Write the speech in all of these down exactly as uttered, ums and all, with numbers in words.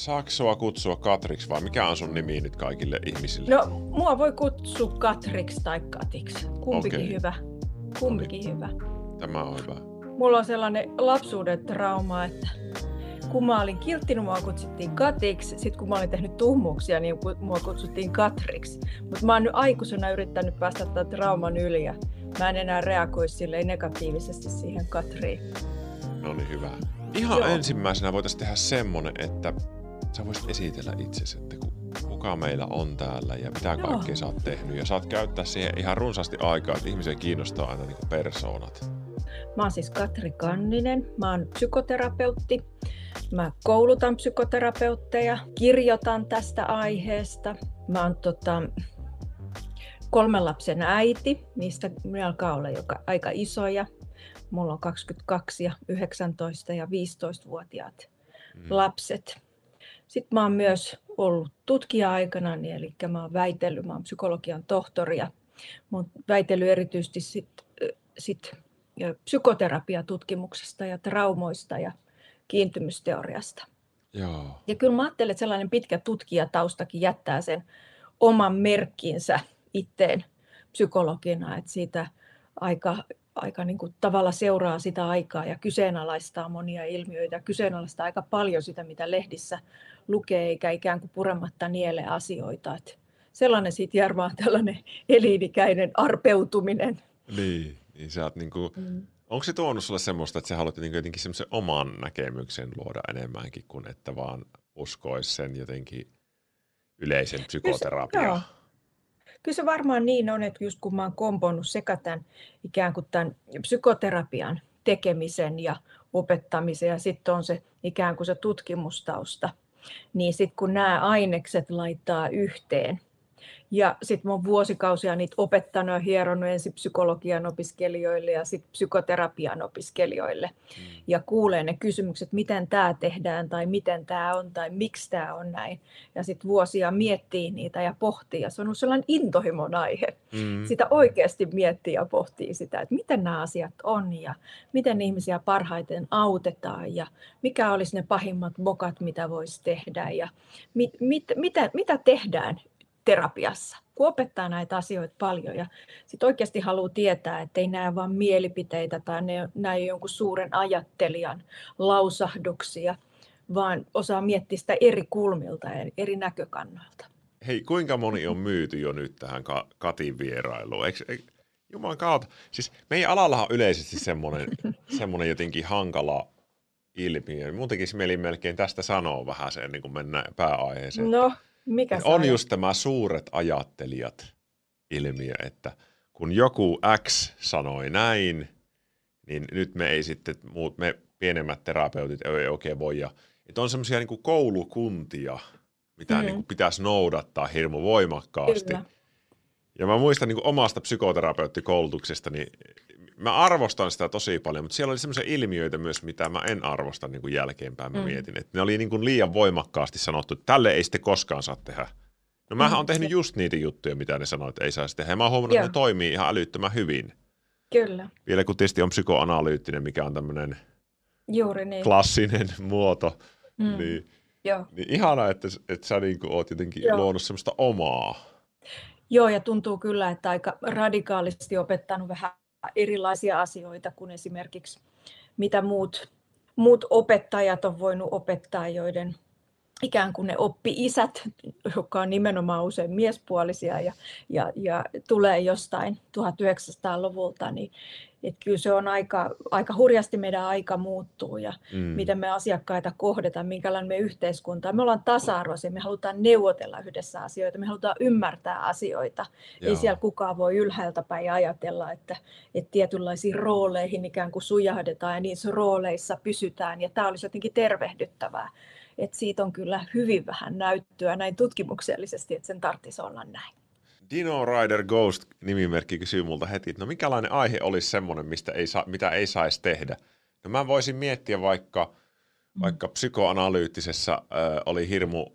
Saako sua kutsua Katriksi vai mikä on sun nimi nyt kaikille ihmisille? No, mua voi kutsua Katriksi tai Katiksi. Kumpikin okay. hyvä. Kumpikin Noniin. hyvä. Tämä on hyvä. Mulla on sellainen lapsuuden trauma, että kun mä olin kilttinut, mua kutsuttiin Katiksi. Sitten kun mä olin tehnyt tuhmuuksia, niin mua kutsuttiin Katriksi. Mutta mä oon nyt aikuisena yrittänyt päästä tämän trauman yli. Ja mä en enää reagoi silleen negatiivisesti siihen Katriin. No niin, hyvä. Ihan Joo. ensimmäisenä voitaisiin tehdä semmonen, että sä voisit esitellä itsesi, että kuka meillä on täällä ja mitä Joo. kaikkea sä oot tehnyt. Ja saat käyttää siihen ihan runsaasti aikaa, että ihmisiä kiinnostaa aina niin kuin persoonat. Mä oon siis Katri Kanninen, mä oon psykoterapeutti. Mä koulutan psykoterapeutteja, kirjoitan tästä aiheesta. Mä oon tota, kolmen lapsen äiti, niistä me alkaa olla joka, aika isoja. Mulla on kaksikymmentäkaksi ja yhdeksäntoista ja viisitoistavuotiaat mm. lapset. Sitten mä oon myös ollut tutkija-aikanani, eli mä oon väitellyt, mä oon psykologian tohtori ja mä oon väitellyt erityisesti sit, sit psykoterapiatutkimuksesta ja traumoista ja kiintymysteoriasta. Joo. Ja kyllä mä ajattelen, että sellainen pitkä tutkijataustakin jättää sen oman merkkinsä itteen psykologina, että siitä aika... aika niin kuin tavalla seuraa sitä aikaa ja kyseenalaistaa monia ilmiöitä, kyseenalaistaa aika paljon sitä, mitä lehdissä lukee, eikä ikään kuin purematta niele asioita. Että sellainen siitä järvää tällainen elinikäinen arpeutuminen. Niin, niin sä oot niin kuin, mm. onko se tuonut sulle semmoista, että sä haluat niin jotenkin semmoisen oman näkemyksen luoda enemmänkin kuin että vaan uskois sen jotenkin yleisen psykoterapiaan? Kyllä se varmaan niin on, että just kun mä oon komponut sekä tämän, ikään kuin tämän psykoterapian tekemisen ja opettamisen ja sitten on se ikään kuin se tutkimustausta, niin sitten kun nämä ainekset laittaa yhteen ja sitten mä oon vuosikausia niitä opettanut ja hieronut ensin psykologian opiskelijoille ja sitten psykoterapian opiskelijoille mm. ja kuulee ne kysymykset, miten tämä tehdään tai miten tämä on tai miksi tämä on näin ja sitten vuosia miettii niitä ja pohtii ja se on ollut sellainen intohimon aihe. Mm. Sitä oikeasti miettii ja pohtii sitä, että miten nämä asiat on ja miten ihmisiä parhaiten autetaan ja mikä olisi ne pahimmat mokat, mitä voisi tehdä ja mit, mit, mitä, mitä tehdään terapiassa, kun opettaa näitä asioita paljon ja sitten oikeasti haluaa tietää, ettei nämä vain mielipiteitä tai nämä ei ole jonkun suuren ajattelijan lausahduksia, vaan osaa miettiä sitä eri kulmilta ja eri näkökannalta. Hei, kuinka moni on myyty jo nyt tähän Katin vierailuun? Eikö, eikö, Jumalan kautta, siis meidän alallahan on yleisesti semmoinen, semmoinen jotenkin hankala ilmiö. Muutenkin mieli melkein tästä sanoo vähän sen, niin kun mennään pääaiheeseen. No. Mikä on just tämä suuret ajattelijat ilmiö, että kun joku X sanoi näin, niin nyt me ei sitten muut, me pienemmät terapeutit ei oikein voi. Ja, että on semmoisia niin kuin koulukuntia, mitä mm-hmm. niin kuin pitäisi noudattaa hirmu voimakkaasti. Kyllä. Ja mä muistan niin kuin omasta psykoterapeuttikoulutuksesta, niin mä arvostan sitä tosi paljon, mutta siellä oli semmoisia ilmiöitä myös, mitä mä en arvosta niin kuin jälkeenpäin. Mä mm. mietin, että ne oli niin kuin liian voimakkaasti sanottu, että tälle ei sitten koskaan saa tehdä. No mähän mm. on tehnyt just niitä juttuja, mitä ne sanoi, että ei saisi tehdä. Ja mä oon huomannut, Joo. että ne toimii ihan älyttömän hyvin. Kyllä. Vielä kun tietysti on psykoanalyyttinen, mikä on tämmöinen Juuri niin. klassinen muoto. Mm. Niin, niin ihanaa, että, että sä niin kuin oot jotenkin Joo. luonut semmoista omaa. Joo, ja tuntuu kyllä, että aika radikaalisti opettanut vähän erilaisia asioita kuin esimerkiksi mitä muut, muut opettajat on voinut opettaa, joiden ikään kuin ne oppi-isät, jotka on nimenomaan usein miespuolisia ja, ja, ja tulee jostain tuhatyhdeksänsataaluvulta, niin et kyllä se on aika, aika hurjasti meidän aika muuttuu ja mm. miten me asiakkaita kohdetaan, minkälainen me yhteiskunta. Me ollaan tasa-arvoisia, me halutaan neuvotella yhdessä asioita, me halutaan ymmärtää asioita. Joo. Ei siellä kukaan voi ylhäältä päin ajatella, että, että tietynlaisiin rooleihin ikään kuin sujahdetaan ja niissä rooleissa pysytään ja tämä olisi jotenkin tervehdyttävää. Että siitä on kyllä hyvin vähän näyttöä näin tutkimuksellisesti, että sen tarvitsisi olla näin. Dino Rider Ghost -nimimerkki kysyy multa heti, että no minkälainen aihe olisi semmoinen, mistä ei saa, mitä ei saisi tehdä? No mä voisin miettiä vaikka, vaikka psykoanalyyttisessä äh, oli hirmu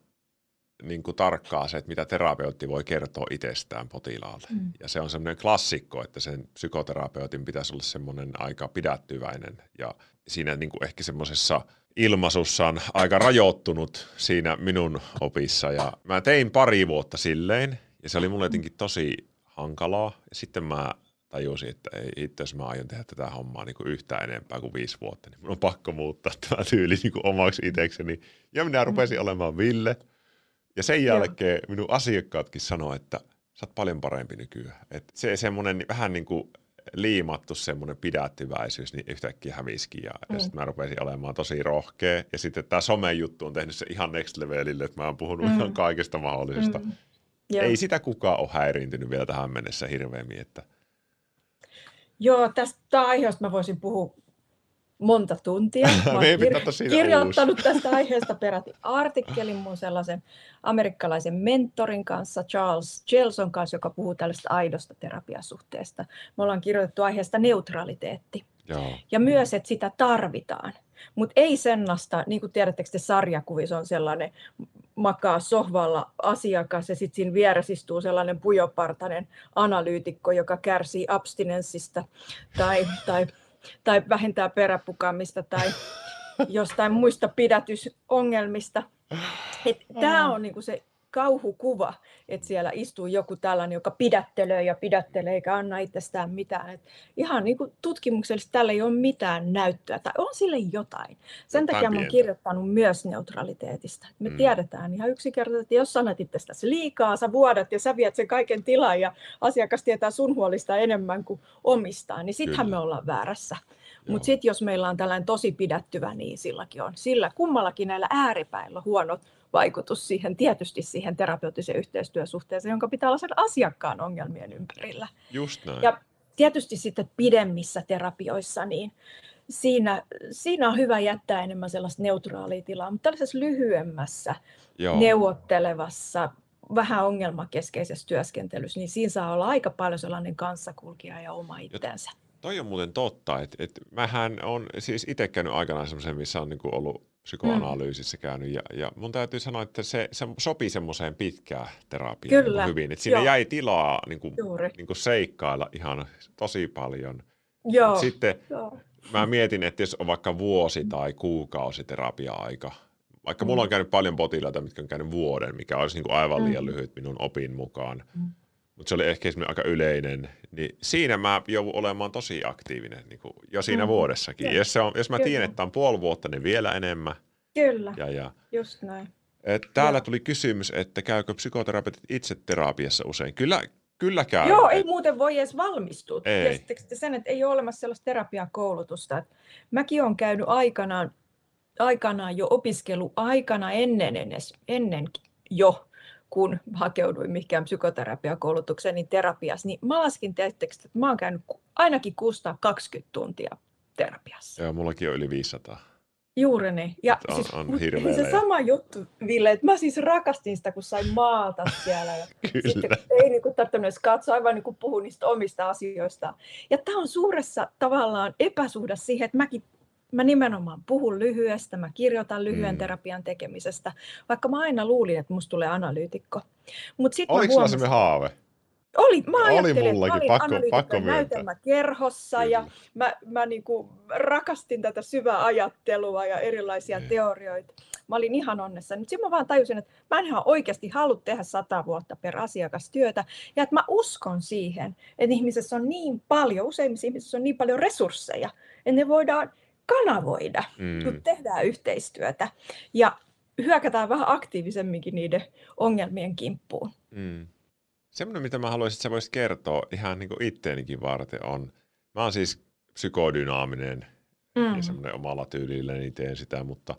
niin kuin tarkkaa se, että mitä terapeutti voi kertoa itsestään potilaalle. Mm. Ja se on semmoinen klassikko, että sen psykoterapeutin pitäisi olla semmoinen aika pidättyväinen ja siinä niin kuin ehkä semmoisessa ilmaisussa on aika rajoittunut siinä minun opissa. Ja mä tein pari vuotta silleen ja se oli mulle jotenkin tosi hankalaa. Ja sitten mä tajusin, että ei itse, jos mä aion tehdä tätä hommaa niin kuin yhtään enempää kuin viisi vuotta, niin mun on pakko muuttaa tämä tyyli niin kuin omaksi itsekseni. Ja minä rupesin olemaan Ville. Ja sen jälkeen minun asiakkaatkin sanoi, että sä oot paljon parempi nykyään. Että se semmoinen vähän niin kuin liimattu semmoinen pidättyväisyys, niin yhtäkkiä hävisikin. Ja, mm. ja sitten mä rupesin olemaan tosi rohkea. Ja sitten tämä some-juttu on tehnyt se ihan next levelille, että mä oon puhunut mm. ihan kaikesta mahdollisesta. Mm. Ei sitä kukaan ole häiriintynyt vielä tähän mennessä hirveämmin. Että... Joo, tästä aiheesta mä voisin puhua monta tuntia. Mä olen kirjoittanut tästä aiheesta peräti artikkelin mun sellaisen amerikkalaisen mentorin kanssa, Charles Jelson kanssa, joka puhuu tällaista aidosta terapiasuhteesta. Me ollaan kirjoitettu aiheesta neutraliteetti. Joo. Ja myös, että sitä tarvitaan. Mutta ei sennasta, niin kuin tiedättekö te, sarjakuvissa on sellainen makaa sohvalla asiakas ja sitten siinä vieressä istuu sellainen pujopartainen analyytikko, joka kärsii abstinenssista tai... tai tai vähentää peräpukaamista tai jostain muista pidätysongelmista. Tämä on niinku se kauhukuva, että siellä istuu joku tällainen, joka pidättelee ja pidättelee eikä anna itsestään mitään. Et ihan niinku tutkimuksellisesti tällä ei ole mitään näyttöä tai on sille jotain. Sen takia olen kirjoittanut myös neutraliteetista. Me mm. tiedetään ihan yksinkertaisesti, että jos sanat itsestäsi liikaa, sä vuodat ja sä viet sen kaiken tilan ja asiakas tietää sun huolista enemmän kuin omistaan, niin sittenhän me ollaan väärässä. Mutta sitten jos meillä on tällainen tosi pidättyvä, niin silläkin on. Sillä kummallakin näillä ääripäillä huonot vaikutus siihen, tietysti siihen terapeuttiseen yhteistyösuhteeseen, jonka pitää olla sen asiakkaan ongelmien ympärillä. Just näin. Ja tietysti sitten pidemmissä terapioissa, niin siinä, siinä on hyvä jättää enemmän sellaista neutraalia tilaa, mutta tällaisessa lyhyemmässä, Joo. neuvottelevassa, vähän ongelmakeskeisessä työskentelyssä, niin siinä saa olla aika paljon sellainen kanssakulkija ja oma itsensä. Ja toi on muuten totta, että et mähän on siis itse käynyt aikanaan semmoisen, missä on niinku ollut psykoanalyysissä käynyt ja, ja mun täytyy sanoa, että se, se sopii semmoiseen pitkään terapiaan niin hyvin. Että siinä Joo. jäi tilaa niin kuin, niin kuin seikkailla ihan tosi paljon. Joo. Sitten Joo. mä mietin, että jos on vaikka vuosi tai kuukausi terapia-aika, vaikka mm. mulla on käynyt paljon potilaita, mitkä on käynyt vuoden, mikä olisi niin kuin aivan liian mm. lyhyt minun opin mukaan, mm. mutta se oli ehkä aika yleinen, niin siinä mä joudun olemaan tosi aktiivinen niin kuin jo siinä mm. vuodessakin. Yes. Jos, se on, jos mä Kyllä. tiedän, että on puoli vuotta, niin vielä enemmän. Kyllä, ja, ja. Just näin. Täällä ja. tuli kysymys, että käykö psykoterapeutit itse terapiassa usein? Kyllä, kyllä käy. Joo, ei muuten voi edes valmistua. Tiedättekö te sen, että ei ole olemassa sellaista terapiakoulutusta. Mäkin olen käynyt aikanaan, aikanaan jo opiskeluaikana ennen, edes, ennen jo. kun hakeuduin mihinkään psykoterapiakoulutukseen, niin terapiassa, niin mä laskin tietysti, että mä oon käynyt ainakin kuusisataakaksikymmentä tuntia terapiassa. Joo, mullakin on yli viisisataa. Juuri niin. Ja on, siis, on hirveä. Se sama juttu, Ville, että mä siis rakastin sitä, kun sain maalta siellä. Ja sitten ei niin kuin tarvitse myös katsoa, vaan niin kuin puhun niistä omista asioistaan. Ja tää on suuressa tavallaan epäsuhdassa siihen, että mäkin Mä nimenomaan puhun lyhyestä, mä kirjoitan lyhyen mm. terapian tekemisestä, vaikka mä aina luulin, että musta tulee analyytikko. Mut sit Oliko sulla huomasin... haave? Oli, mä ajattelin, oli mullakin. Että mä olin analyytikon näytelmäkerhossa Kyllä. ja mä, mä niinku rakastin tätä syvää ajattelua ja erilaisia Kyllä. teorioita. Mä olin ihan onnessa. Nyt sitten mä vaan tajusin, että mä en ihan oikeasti halua tehdä sata vuotta per asiakastyötä ja että mä uskon siihen, että ihmisessä on niin paljon, useimmissa ihmisissä on niin paljon resursseja, että ne voidaan kanavoida, mm. kun tehdään yhteistyötä ja hyökätään vähän aktiivisemminkin niiden ongelmien kimppuun. Mm. Semmoinen, mitä mä haluaisin, että sä voisit kertoa ihan niin kuin itteenikin varten on, mä oon siis psykodynaaminen mm. ja semmoinen omalla tyylilläni teen sitä, mutta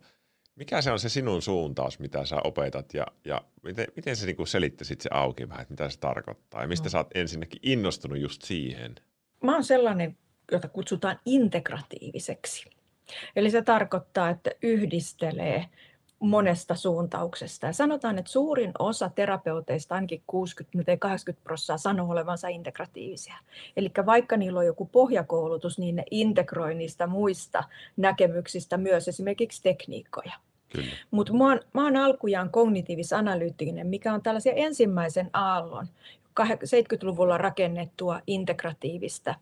mikä se on se sinun suuntaus, mitä sä opetat ja, ja miten, miten sä niin kuin selittäisit se auki vähän, että mitä se tarkoittaa ja mistä mm. sä oot ensinnäkin innostunut just siihen? Mä oon sellainen, jota kutsutaan integratiiviseksi. Eli se tarkoittaa, että yhdistelee monesta suuntauksesta. Ja sanotaan, että suurin osa terapeuteista, ainakin kuusikymmentä–kahdeksankymmentä prosenttia, sanoo olevansa integratiivisia. Eli vaikka niillä on joku pohjakoulutus, niin ne integroi niistä muista näkemyksistä myös esimerkiksi tekniikkoja. Mutta mä, mä oon alkujaan kognitiivis-analyyttinen, mikä on tällaisia ensimmäisen aallon seitsemänkymmentäluvulla rakennettua integratiivista,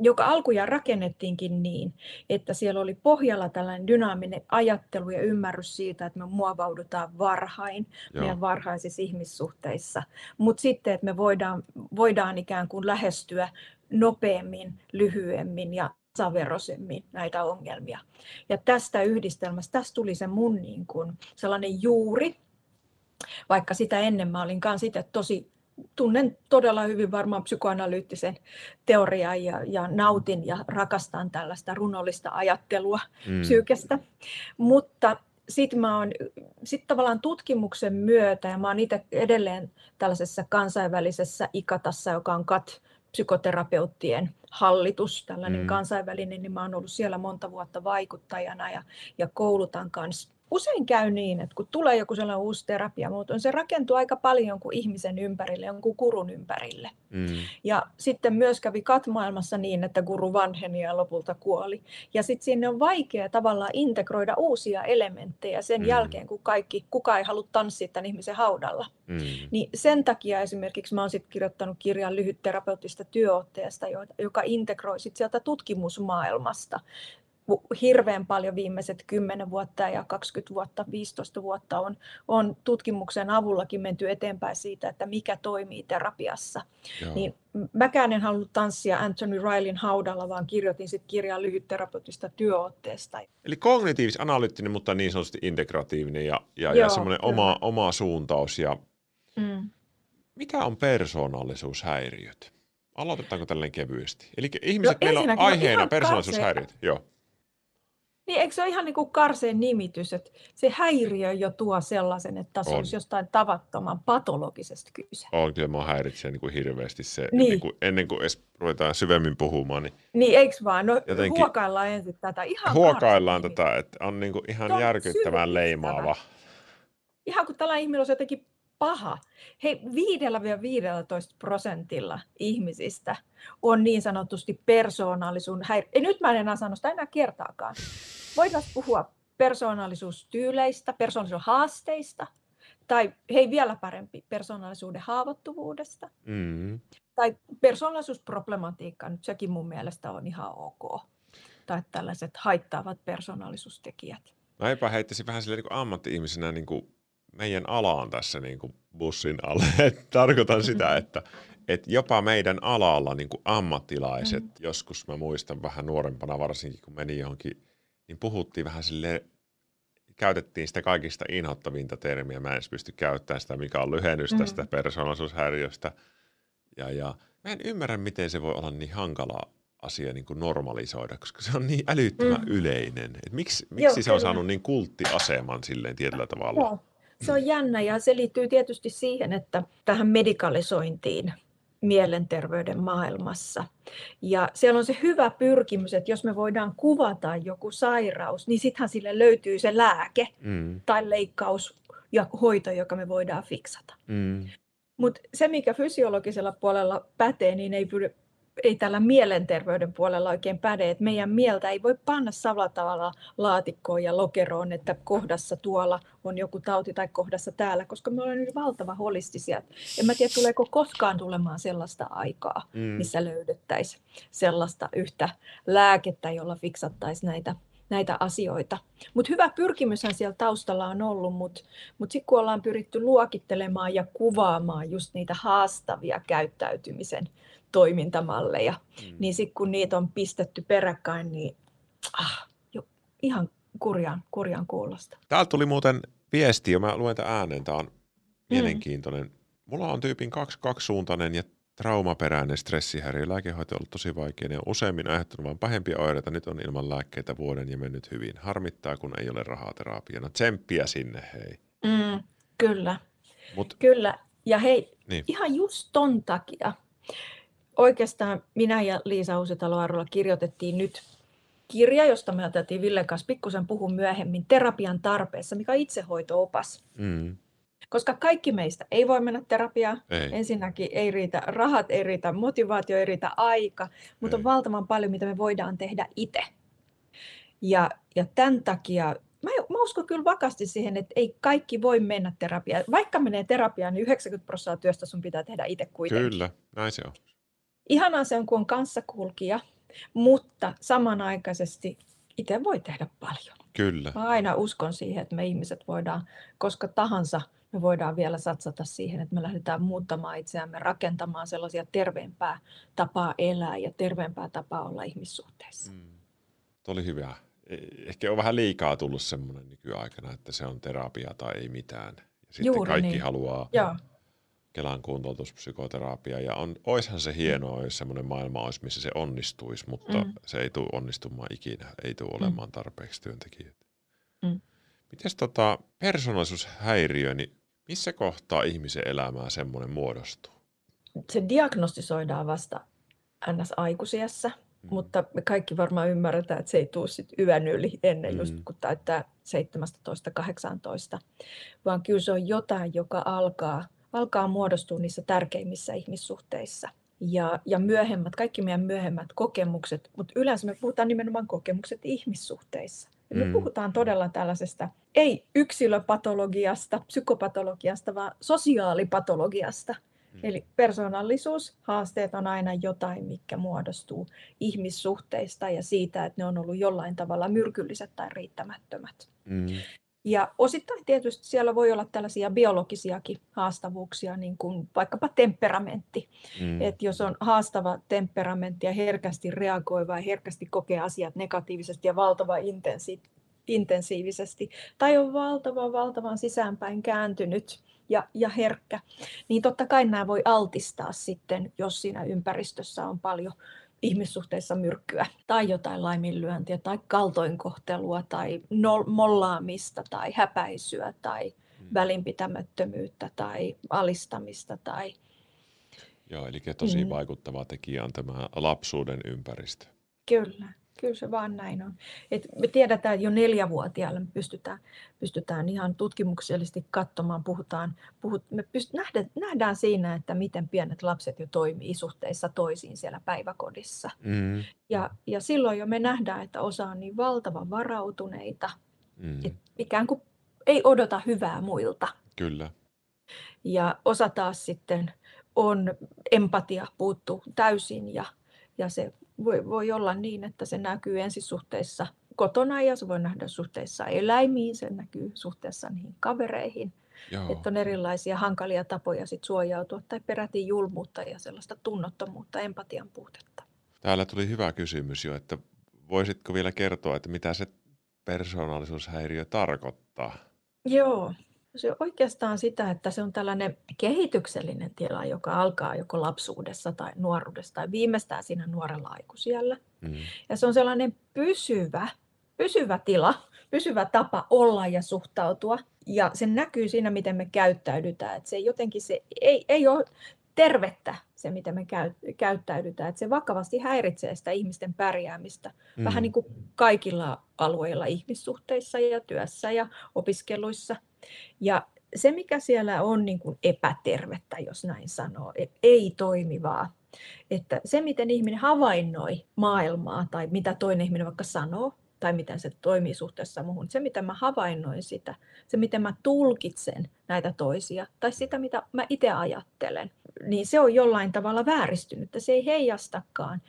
joka alkujaan rakennettiinkin niin, että siellä oli pohjalla tällainen dynaaminen ajattelu ja ymmärrys siitä, että me muovaudutaan varhain, Joo. meidän varhaisissa ihmissuhteissa, mutta sitten, että me voidaan, voidaan ikään kuin lähestyä nopeammin, lyhyemmin ja tasaveroisemmin näitä ongelmia. Ja tästä yhdistelmästä, tästä tuli se mun niin kuin sellainen juuri, vaikka sitä ennen mä olinkaan sitä tosi, tunnen todella hyvin varmaan psykoanalyyttisen teorian ja, ja nautin ja rakastan tällaista runollista ajattelua mm. psyykestä, mutta sitten mä oon sit tavallaan tutkimuksen myötä, ja mä oon itse edelleen tällaisessa kansainvälisessä ikatassa, joka on K A T, psykoterapeuttien hallitus, tällainen mm. kansainvälinen, niin mä oon ollut siellä monta vuotta vaikuttajana ja, ja koulutan kanssa. Usein käy niin, että kun tulee joku sellainen uusi terapia, mutta se rakentuu aika paljon jonkun ihmisen ympärille, jonkun gurun ympärille. Mm. Ja sitten myös kävi K A T-maailmassa niin, että guru vanheni ja lopulta kuoli. Ja sitten sinne on vaikea tavallaan integroida uusia elementtejä sen mm. jälkeen, kun kaikki, kukaan ei halua tanssia tämän ihmisen haudalla. Mm. Niin sen takia esimerkiksi mä oon sitten kirjoittanut kirjan lyhytterapeuttista työotteesta, joka integroi sit sieltä tutkimusmaailmasta. Hirveän paljon viimeiset kymmenen vuotta ja kaksikymmentä vuotta, viisitoista vuotta on, on tutkimuksen avullakin menty eteenpäin siitä, että mikä toimii terapiassa. Niin, mäkään en halunnut tanssia Anthony Rylen haudalla, vaan kirjoitin sit kirjaa lyhytterapeuttista työotteesta. Eli kognitiivis-analyyttinen, mutta niin sanotusti integratiivinen ja, ja, Joo, ja semmoinen oma, oma suuntaus. Ja... Mm. Mikä on persoonallisuushäiriöt? Aloitetaanko tällainen kevyesti? Eli ihmiset, no, meillä on aiheena persoonallisuushäiriöt. Joo. Niin, eikö se ole ihan niin kuin karseen nimitys, että se häiriö jo tuo sellaisen, että tässä on. olisi jostain tavattoman patologisesta kyse. On, kyllä minua häiritsee niin kuin hirveästi se, niin. Niin kuin, ennen kuin edes ruvetaan syvemmin puhumaan. Niin, niin eikö vaan? No jotenkin, huokaillaan ensin tätä. Ihan huokaillaan tätä, että on niin kuin ihan on järkyttävän leimaava. Ihan kun tällainen ihminen on jotenkin paha. Hei, viisi viiva viisitoista prosentilla ihmisistä on niin sanotusti persoonallisuuden häiriö. Ei, nyt mä en enää sano sitä enää kertaakaan. Voidaan puhua persoonallisuustyyleistä, persoonallisuuden haasteista, tai hei, vielä parempi, persoonallisuuden haavoittuvuudesta, mm-hmm. tai persoonallisuusproblematiikka, nyt sekin mun mielestä on ihan ok, tai tällaiset haittaavat persoonallisuustekijät. Mä eipä heittäisin vähän silleen niin kuin ammatti-ihmisenä niin kuin meidän alaan tässä niin kuin bussin alle. Tarkoitan sitä, että, että jopa meidän alalla niin kuin ammattilaiset, mm-hmm. joskus mä muistan vähän nuorempana varsinkin, kun meni johonkin, niin puhuttiin vähän silleen, käytettiin sitä kaikista inhottavinta termiä. Mä en edes pysty käyttämään sitä, mikä on lyhennys tästä mm-hmm. persoonallisuushäiriöstä. Ja, ja mä en ymmärrä, miten se voi olla niin hankala asia niin kuin normalisoida, koska se on niin älyttömän mm-hmm. yleinen. Et miksi miksi Joo, se on kyllä. saanut niin kulttiaseman silleen tietyllä tavalla? Joo. Se on jännä ja se liittyy tietysti siihen, että tähän medikalisointiin mielenterveyden maailmassa. Ja siellä on se hyvä pyrkimys, että jos me voidaan kuvata joku sairaus, niin sittenhän sille löytyy se lääke mm. tai leikkaus ja hoito, joka me voidaan fiksata. Mm. Mutta se, mikä fysiologisella puolella pätee, niin ei pyri... ei tällä mielenterveyden puolella oikein päde, että meidän mieltä ei voi panna samalla tavalla laatikkoon ja lokeroon, että kohdassa tuolla on joku tauti tai kohdassa täällä, koska me ollaan nyt valtava holistisia. En mä tiedä, tuleeko koskaan tulemaan sellaista aikaa, mm. missä löydettäisiin sellaista yhtä lääkettä, jolla fiksattaisiin näitä, näitä asioita. Mutta hyvä pyrkimyshän siellä taustalla on ollut, mutta mut sitten kun ollaan pyritty luokittelemaan ja kuvaamaan just niitä haastavia käyttäytymisen toimintamalleja, mm. niin sitten kun niitä on pistetty peräkkäin, niin ah, jo, ihan kurjaan, kurjaan kuulosta. Täältä tuli muuten viesti, ja mä luen tämän ääneen, tämä on mielenkiintoinen. Mm. Mulla on tyypin kaksi, kaksisuuntainen ja traumaperäinen stressihäiriö. Lääkehoito on ollut tosi vaikea, ja useimmin aiheuttanut vain pahempia oireita. Nyt on ilman lääkkeitä vuoden ja mennyt hyvin. Harmittaa, kun ei ole rahaa terapiana. Tsemppiä sinne, hei. Mm, kyllä, Mut, kyllä. Ja hei, niin. ihan just ton takia. Oikeastaan minä ja Liisa Uusitalo-Arola kirjoitettiin nyt kirja, josta me otettiin Villen kanssa pikkusen puhua myöhemmin, terapian tarpeessa, mikä on itsehoito-opas. Mm. Koska kaikki meistä ei voi mennä terapiaan. Ei. Ensinnäkin ei riitä rahat, ei riitä motivaatio, ei riitä aika, mutta ei. on valtavan paljon, mitä me voidaan tehdä itse. Ja, ja tämän takia mä mä uskon kyllä vakaasti siihen, että ei kaikki voi mennä terapiaan. Vaikka menee terapiaan, niin yhdeksänkymmentä prosenttia työstä sun pitää tehdä itse kuitenkin. Kyllä, näin se on. Ihanaa se on, kun on kanssakulkija, mutta samanaikaisesti itse voi tehdä paljon. Kyllä. Mä aina uskon siihen, että me ihmiset voidaan, koska tahansa me voidaan vielä satsata siihen, että me lähdetään muuttamaan itseämme, rakentamaan sellaisia terveempää tapaa elää ja terveempää tapaa olla ihmissuhteissa. Mm. Tuo oli hyvä. Ehkä on vähän liikaa tullut semmoinen nykyaikana, että se on terapia tai ei mitään. Ja sitten juuri kaikki niin haluaa joo. Kelan kuntoutuspsykoterapiaa. Ja on, oishan se hienoa, jos semmoinen maailma olisi, missä se onnistuisi, mutta mm. se ei tule onnistumaan ikinä. Ei tule olemaan tarpeeksi työntekijöitä. Mm. Mites tota persoonallisuushäiriö, niin missä kohtaa ihmisen elämää semmoinen muodostuu? Se diagnostisoidaan vasta ns-aikuisiässä. Mutta me kaikki varmaan ymmärretään, että se ei tule sit yön yli ennen, mm-hmm. just kun täyttää seitsemäntoista kahdeksantoista, vaan kyllä se on jotain, joka alkaa, alkaa muodostua niissä tärkeimmissä ihmissuhteissa. Ja, ja myöhemmät, kaikki meidän myöhemmät kokemukset, mutta yleensä me puhutaan nimenomaan kokemukset ihmissuhteissa. Me mm. puhutaan todella tällaisesta, ei yksilöpatologiasta, psykopatologiasta, vaan sosiaalipatologiasta. Eli persoonallisuushaasteet on aina jotain, mikä muodostuu ihmissuhteista ja siitä, että ne on ollut jollain tavalla myrkylliset tai riittämättömät. Mm. Ja osittain tietysti siellä voi olla tällaisia biologisiakin haastavuuksia, niin kuin vaikkapa temperamentti. Mm. Että jos on haastava temperamentti ja herkästi reagoiva ja herkästi kokee asiat negatiivisesti ja valtava intensi- intensiivisesti, tai on valtavan, valtavan sisäänpäin kääntynyt, Ja, ja herkkä, niin totta kai nämä voi altistaa sitten, jos siinä ympäristössä on paljon ihmissuhteissa myrkkyä tai jotain laiminlyöntiä tai kaltoinkohtelua tai nol- mollaamista tai häpäisyä tai hmm. välinpitämättömyyttä tai alistamista. Tai... Joo, eli tosi vaikuttava tekijä on tämä lapsuuden ympäristö. Kyllä. Kyllä se vaan näin on. Et me tiedetään, että jo neljävuotiaille me pystytään, pystytään ihan tutkimuksellisesti katsomaan, puhutaan, puhut, me pyst, nähdään, nähdään siinä, että miten pienet lapset jo toimii suhteissa toisiin siellä päiväkodissa. Mm. Ja, ja silloin jo me nähdään, että osa on niin valtavan varautuneita, mm. että ikään kuin ei odota hyvää muilta. Kyllä. Ja osa taas sitten on empatia puuttuu täysin ja, ja se... Voi, voi olla niin, että se näkyy ensisuhteissa kotona ja se voi nähdä suhteessa eläimiin, se näkyy suhteessa niihin kavereihin. Joo. Että on erilaisia hankalia tapoja sit suojautua tai peräti julmuutta ja sellaista tunnottomuutta, empatian puutetta. Täällä tuli hyvä kysymys jo, että voisitko vielä kertoa, että mitä se persoonallisuushäiriö tarkoittaa? Joo. Se on oikeastaan sitä, että se on tällainen kehityksellinen tila, joka alkaa joko lapsuudessa tai nuoruudessa tai viimeistään siinä nuorella aikuisijällä. Mm. Ja se on sellainen pysyvä, pysyvä tila, pysyvä tapa olla ja suhtautua. Ja se näkyy siinä, miten me käyttäydytään. Et se jotenkin se ei, ei ole tervettä se, miten me käy, käyttäydytään. Et se vakavasti häiritsee sitä ihmisten pärjäämistä. Mm. Vähän niin kuin kaikilla alueilla, ihmissuhteissa ja työssä ja opiskeluissa. Ja se, mikä siellä on niin kuin epätervettä, jos näin sanoo, ei toimivaa, että se, miten ihminen havainnoi maailmaa tai mitä toinen ihminen vaikka sanoo tai miten se toimii suhteessa muuhun, se, mitä mä havainnoin sitä, se, miten mä tulkitsen näitä toisia tai sitä, mitä mä itse ajattelen, niin se on jollain tavalla vääristynyt, että se ei heijastakaan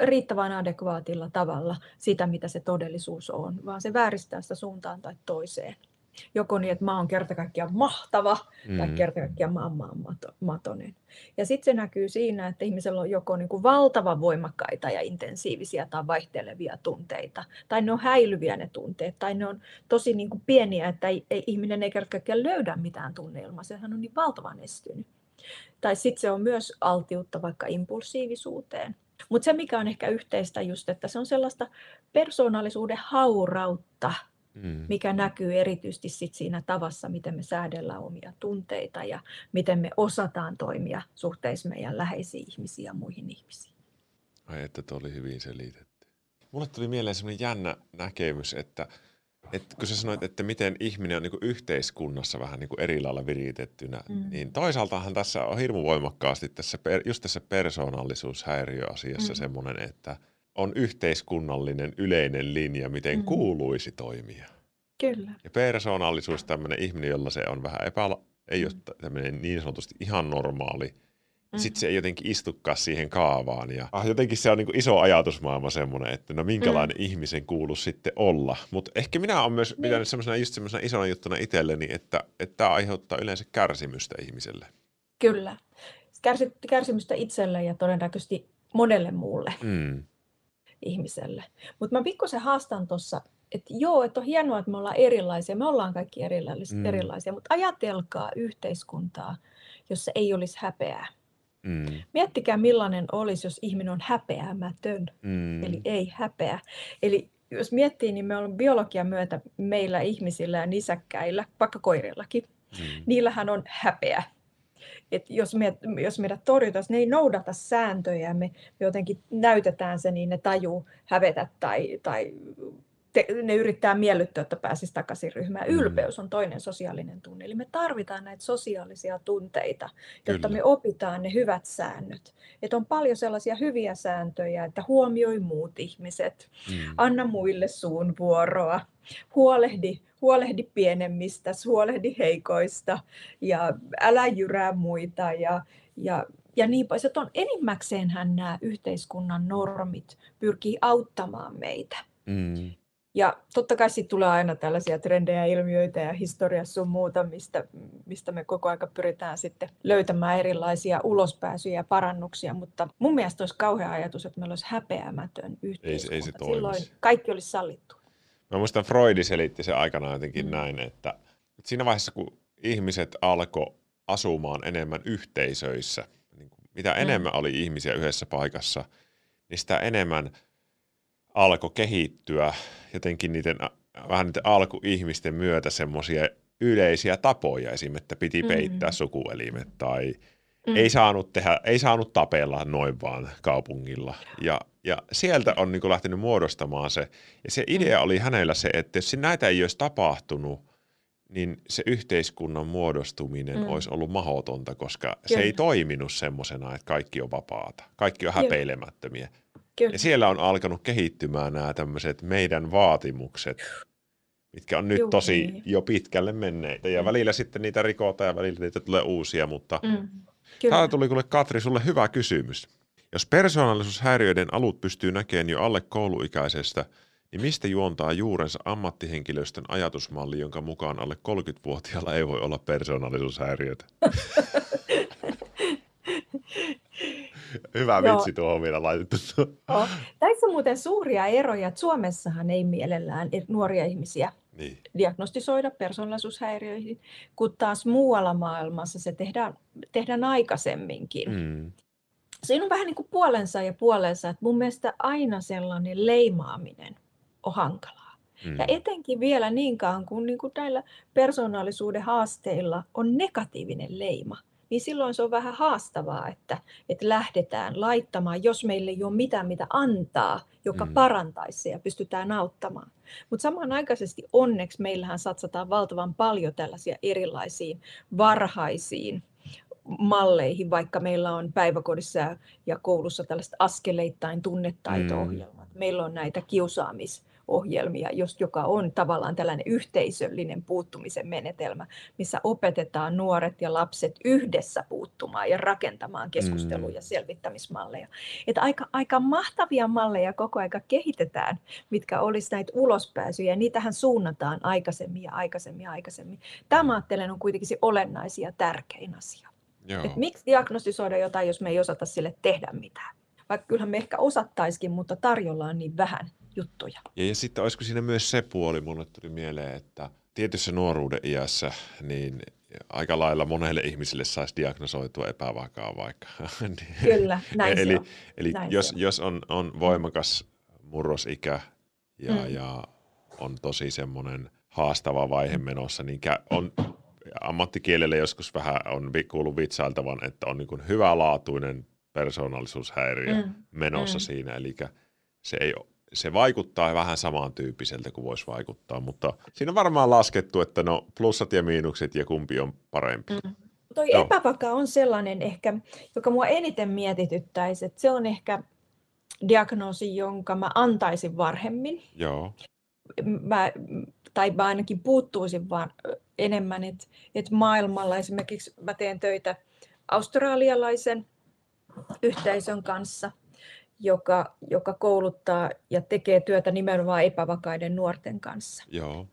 riittävän adekvaatilla tavalla sitä, mitä se todellisuus on, vaan se vääristää sitä suuntaan tai toiseen. Joko niin, että mä oon kerta kaikkiaan mahtava mm. tai kerta kaikkiaan mä oon maanmatonen. Ja sitten se näkyy siinä, että ihmisellä on joko niin kuin valtavan voimakkaita ja intensiivisiä tai vaihtelevia tunteita. Tai ne on häilyviä ne tunteet. Tai ne on tosi niin kuin pieniä, että ei, ei, ihminen ei kerta kaikkiaan löydä mitään tunneilmaa. Sehän on niin valtavan estynyt. Tai sitten se on myös altiutta vaikka impulsiivisuuteen. Mutta se, mikä on ehkä yhteistä just, että se on sellaista persoonallisuuden haurautta. Mm. Mikä näkyy erityisesti sit siinä tavassa, miten me säädellään omia tunteita ja miten me osataan toimia suhteessa meidän läheisiin ihmisiin ja muihin ihmisiin. Ai että tuo oli hyvin selitetty. Mulle tuli mieleen sellainen jännä näkemys, että, että kun sä sanoit, että miten ihminen on niin kuin yhteiskunnassa vähän niin kuin eri lailla viritettynä, mm. niin toisaaltahan tässä on hirmu voimakkaasti tässä, just tässä persoonallisuushäiriöasiassa mm. semmoinen, että on yhteiskunnallinen yleinen linja, miten mm. kuuluisi toimia. Kyllä. Ja persoonallisuus, tämmöinen ihminen, jolla se on vähän epäla, ei ole tämmöinen niin sanotusti ihan normaali. Sitten se ei jotenkin istukaan siihen kaavaan. Ja, ah, jotenkin se on niin kuin iso ajatusmaailma semmoinen, että no minkälainen mm. ihmisen kuuluisi sitten olla. Mutta ehkä minä olen myös pitänyt semmoisena, just semmoisena isona juttuna itselleni, että tämä aiheuttaa yleensä kärsimystä ihmiselle. Kyllä. Kärsi, kärsimystä itselle ja todennäköisesti monelle muulle mm. ihmiselle. Mutta mä pikkusen haastan tuossa, että joo, että on hienoa, että me ollaan erilaisia. Me ollaan kaikki erilaisia, mm. erilaisia, mutta ajatelkaa yhteiskuntaa, jossa ei olisi häpeää. Mm. Miettikää, millainen olisi, jos ihminen on häpeämätön, mm. eli ei häpeä. Eli jos miettii, niin me ollaan biologian myötä meillä ihmisillä ja nisäkkäillä, vaikka koirillakin, mm. niillähän on häpeä. Et jos, me, jos meidät torjutaan, ne ei noudata sääntöjä, me, me jotenkin näytetään se, niin ne tajuu hävetä tai, tai te, ne yrittää miellyttää, että pääsisi takaisin ryhmään. Mm. Ylpeys on toinen sosiaalinen tunne, eli me tarvitaan näitä sosiaalisia tunteita, jotta Kyllä. me opitaan ne hyvät säännöt. Et on paljon sellaisia hyviä sääntöjä, että huomioi muut ihmiset, mm. anna muille suun vuoroa, huolehdi. Huolehdi pienemmistä, huolehdi heikoista ja älä jyrää muita ja, ja, ja niin pois. On enimmäkseenhän nämä yhteiskunnan normit pyrkii auttamaan meitä. Mm. Ja totta kai sitten tulee aina tällaisia trendejä, ilmiöitä ja historiassa sun muuta, mistä, mistä me koko aika pyritään sitten löytämään erilaisia ulospääsyjä ja parannuksia. Mutta mun mielestä olisi kauhea ajatus, että meillä olisi häpeämätön yhteiskunta. Ei, ei se toimisi. Silloin kaikki olisi sallittu. Mä muistan, Freud selitti sen aikanaan jotenkin näin, että siinä vaiheessa, kun ihmiset alkoi asumaan enemmän yhteisöissä, niin mitä enemmän oli ihmisiä yhdessä paikassa, niin sitä enemmän alkoi kehittyä jotenkin niiden, vähän niiden alkuihmisten myötä semmoisia yleisiä tapoja, esimerkiksi että piti peittää mm-hmm. sukuelimet tai mm. ei saanut tehdä, ei saanut tapella noin vaan kaupungilla. Ja, ja sieltä on niin kuin lähtenyt muodostamaan se. Ja se idea oli hänellä se, että jos näitä ei olisi tapahtunut, niin se yhteiskunnan muodostuminen mm. olisi ollut mahdotonta, koska Kyllä. se ei toiminut semmoisena, että kaikki on vapaata. Kaikki on häpeilemättömiä. Kyllä. Ja siellä on alkanut kehittymään nämä tämmöiset meidän vaatimukset, mitkä on nyt Juuri. tosi jo pitkälle menneitä. Ja mm. välillä sitten niitä rikotaan ja välillä niitä tulee uusia, mutta... Mm. Kyllä. Täällä tuli kuule, Katri, sulle hyvä kysymys. Jos persoonallisuushäiriöiden alut pystyy näkemään jo alle kouluikäisestä, niin mistä juontaa juurensa ammattihenkilöstön ajatusmalli, jonka mukaan alle kolmekymmentävuotiaalla ei voi olla persoonallisuushäiriötä? Hyvä vitsi no. tuohon vielä laitettu. No. Tässä on muuten suuria eroja, että Suomessahan ei mielellään nuoria ihmisiä niin. diagnostisoida persoonallisuushäiriöihin, kun taas muualla maailmassa se tehdään, tehdään aikaisemminkin. Mm. Siinä on vähän niin kuin puolensa ja puolensa, että mun mielestä aina sellainen leimaaminen on hankalaa. Mm. Ja etenkin vielä niinkaan, kun niin kuin näillä persoonallisuuden haasteilla on negatiivinen leima. Niin silloin se on vähän haastavaa, että, että lähdetään laittamaan, jos meillä ei ole mitään, mitä antaa, joka mm. parantaisi ja pystytään auttamaan. Mutta samanaikaisesti onneksi meillähän satsataan valtavan paljon tällaisia erilaisiin varhaisiin malleihin, vaikka meillä on päiväkodissa ja koulussa tällaiset askeleittain tunnetaito-ohjelmat. Mm. Meillä on näitä kiusaamis ohjelmia, joka on tavallaan tällainen yhteisöllinen puuttumisen menetelmä, missä opetetaan nuoret ja lapset yhdessä puuttumaan ja rakentamaan keskustelua ja selvittämismalleja. Että aika, aika mahtavia malleja koko aika kehitetään, mitkä olisi näitä ulospääsyjä, ja niitähän suunnataan aikaisemmin ja aikaisemmin ja aikaisemmin. Tämä ajattelen on kuitenkin se olennaisin ja tärkein asia. Et miksi diagnostisoida jotain, jos me ei osata sille tehdä mitään? Vaikka kyllähän me ehkä osattaisikin, mutta tarjolla on niin vähän juttuja. Ja, ja sitten olisiko siinä myös se puoli, mulle tuli mieleen, että tietyssä nuoruuden iässä niin aika lailla monelle ihmiselle saisi diagnosoitua epävakaa vaikka. Kyllä, näin eli, se on. Eli näin jos, se on. jos on, on voimakas murrosikä ja, mm. ja on tosi semmoinen haastava vaihe menossa, niin on ammattikielellä joskus vähän on kuullut vitsailtavan, että on niin kuin hyvälaatuinen persoonallisuushäiriö mm. menossa mm. siinä, eli se ei ole. Se vaikuttaa vähän samantyyppiseltä kuin voisi vaikuttaa, mutta siinä on varmaan laskettu, että no plussat ja miinukset ja kumpi on parempi. Mm. Toi no. epävakaa on sellainen ehkä, joka mua eniten mietityttäisi, että se on ehkä diagnoosi, jonka mä antaisin varhemmin. Joo. Mä tai ainakin puuttuisin vaan enemmän, että et maailmalla esimerkiksi mä teen töitä australialaisen yhteisön kanssa, joka, joka kouluttaa ja tekee työtä nimenomaan epävakaiden nuorten kanssa. Joo.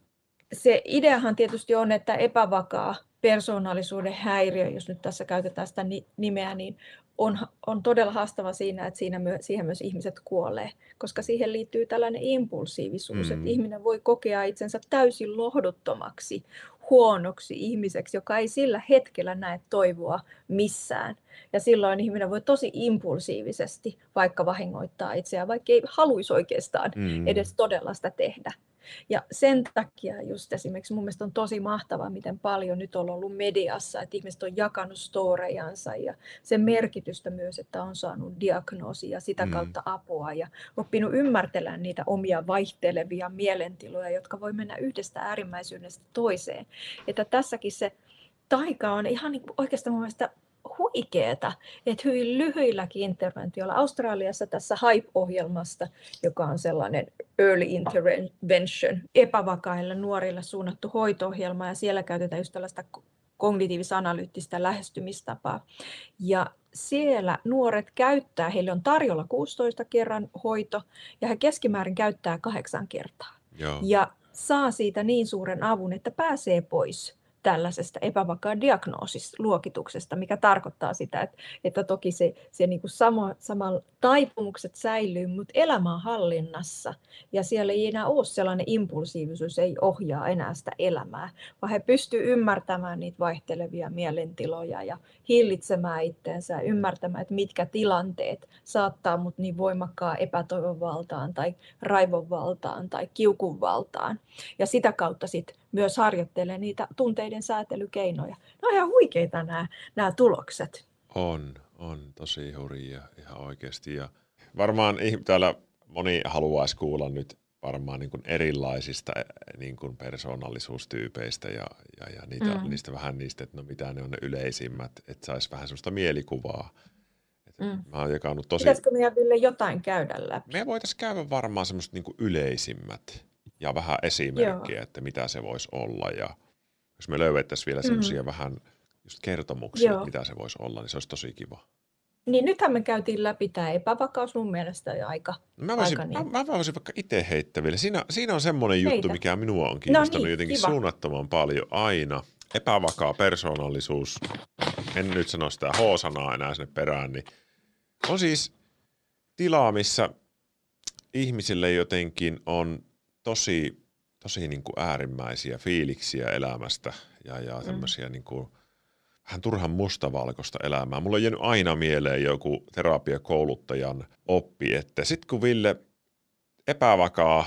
Se ideahan tietysti on, että epävakaa persoonallisuuden häiriö, jos nyt tässä käytetään sitä nimeä, niin on, on todella haastava siinä, että siinä myö, siihen myös ihmiset kuolee, koska siihen liittyy tällainen impulsiivisuus, mm. että ihminen voi kokea itsensä täysin lohduttomaksi, huonoksi ihmiseksi, joka ei sillä hetkellä näe toivoa missään. Ja silloin ihminen voi tosi impulsiivisesti vaikka vahingoittaa itseään, vaikka ei haluaisi oikeastaan mm. edes todella sitä tehdä. Ja sen takia just esimerkiksi mun mielestä on tosi mahtavaa, miten paljon nyt on ollut mediassa, että ihmiset on jakanut storejansa ja sen merkitystä myös, että on saanut diagnoosia, sitä kautta apua ja oppinut ymmärtelemään niitä omia vaihtelevia mielentiloja, jotka voi mennä yhdestä äärimmäisyydestä toiseen. Että tässäkin se taika on ihan niin kuin oikeastaan mun mielestä huikeeta, että hyvin lyhyilläkin interventioilla. Australiassa tässä HYPE-ohjelmasta, joka on sellainen early intervention, epävakailla nuorilla suunnattu hoito-ohjelma, ja siellä käytetään just tällaista kognitiivis-analyyttistä lähestymistapaa. Ja siellä nuoret käyttää, heille on tarjolla kuusitoista kerran hoito, ja he keskimäärin käyttää kahdeksan kertaa. Joo. Ja saa siitä niin suuren avun, että pääsee pois tällaisesta epävakaan diagnoosisluokituksesta, mikä tarkoittaa sitä, että, että toki se, se niin kuin sama, sama taipumukset säilyy, mutta elämä on hallinnassa ja siellä ei enää ole sellainen impulsiivisuus, ei ohjaa enää sitä elämää, vaan he pystyvät ymmärtämään niitä vaihtelevia mielentiloja ja hillitsemään itseensä ja ymmärtämään, että mitkä tilanteet saattaa mut niin voimakkaan epätoivon valtaan tai raivon valtaan tai kiukun valtaan ja sitä kautta sitten myös harjoittelee niitä tunteiden säätelykeinoja. Ne on ihan huikeita nämä, nämä tulokset. On, on tosi hurjia ihan oikeasti. Ja varmaan täällä moni haluaisi kuulla nyt varmaan niin kuin erilaisista niin kuin persoonallisuustyypeistä ja, ja, ja niitä, mm. niistä vähän niistä, että no mitä ne on ne yleisimmät, että saisi vähän sellaista mielikuvaa. Mm. Mä oon jakanut tosi... Pitäisikö meidän Ville jotain käydä läpi? Me voitaisiin käydä varmaan semmoiset niin kuin yleisimmät. Ja vähän esimerkkiä, Joo. että mitä se voisi olla. Ja jos me löydettäisiin vielä semmoisia mm. vähän just kertomuksia, Joo. mitä se voisi olla, niin se olisi tosi kiva. Niin nythän me käytiin läpi tämä epävakaus mun mielestä jo aika. Mä voisin, aika niin. mä, mä voisin vaikka itse heittää vielä. Siinä, siinä on semmoinen juttu, mikä minua on kiinnostanut no niin, jotenkin kiva. suunnattoman paljon aina. Epävakaa persoonallisuus, en nyt sano sitä H-sanaa enää sinne perään, niin on siis tilaa, missä ihmisille jotenkin on tosi, tosi niin kuin äärimmäisiä fiiliksiä elämästä ja, ja tämmöisiä mm. niin kuin vähän turhan mustavalkoista elämää. Mulla on jäänyt aina mieleen joku terapiakouluttajan oppi, että sit kun Ville epävakaa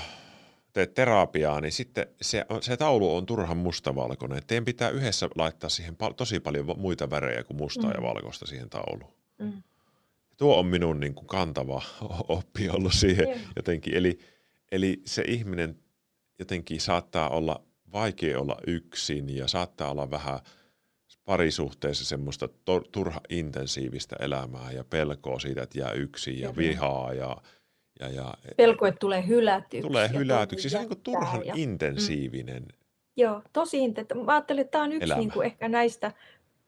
teet terapiaa, niin sitten se, se taulu on turhan mustavalkoinen. Teidän pitää yhdessä laittaa siihen pal- tosi paljon muita värejä kuin mustaa mm. ja valkoista siihen tauluun. Mm. Tuo on minun niin kuin kantava oppi ollut siihen yeah. jotenkin. Eli Eli se ihminen jotenkin saattaa olla vaikea olla yksin ja saattaa olla vähän parisuhteessa semmoista to- turha intensiivistä elämää ja pelkoa siitä, että jää yksin ja vihaa. Ja, ja, ja, pelko, että tulee hylätyksi. Tulee hylätyksi. Se on niin turhan ja... intensiivinen. Mm. Joo, tosi intensiivinen. Mä ajattelen, että tämä on yksi niin kuin ehkä näistä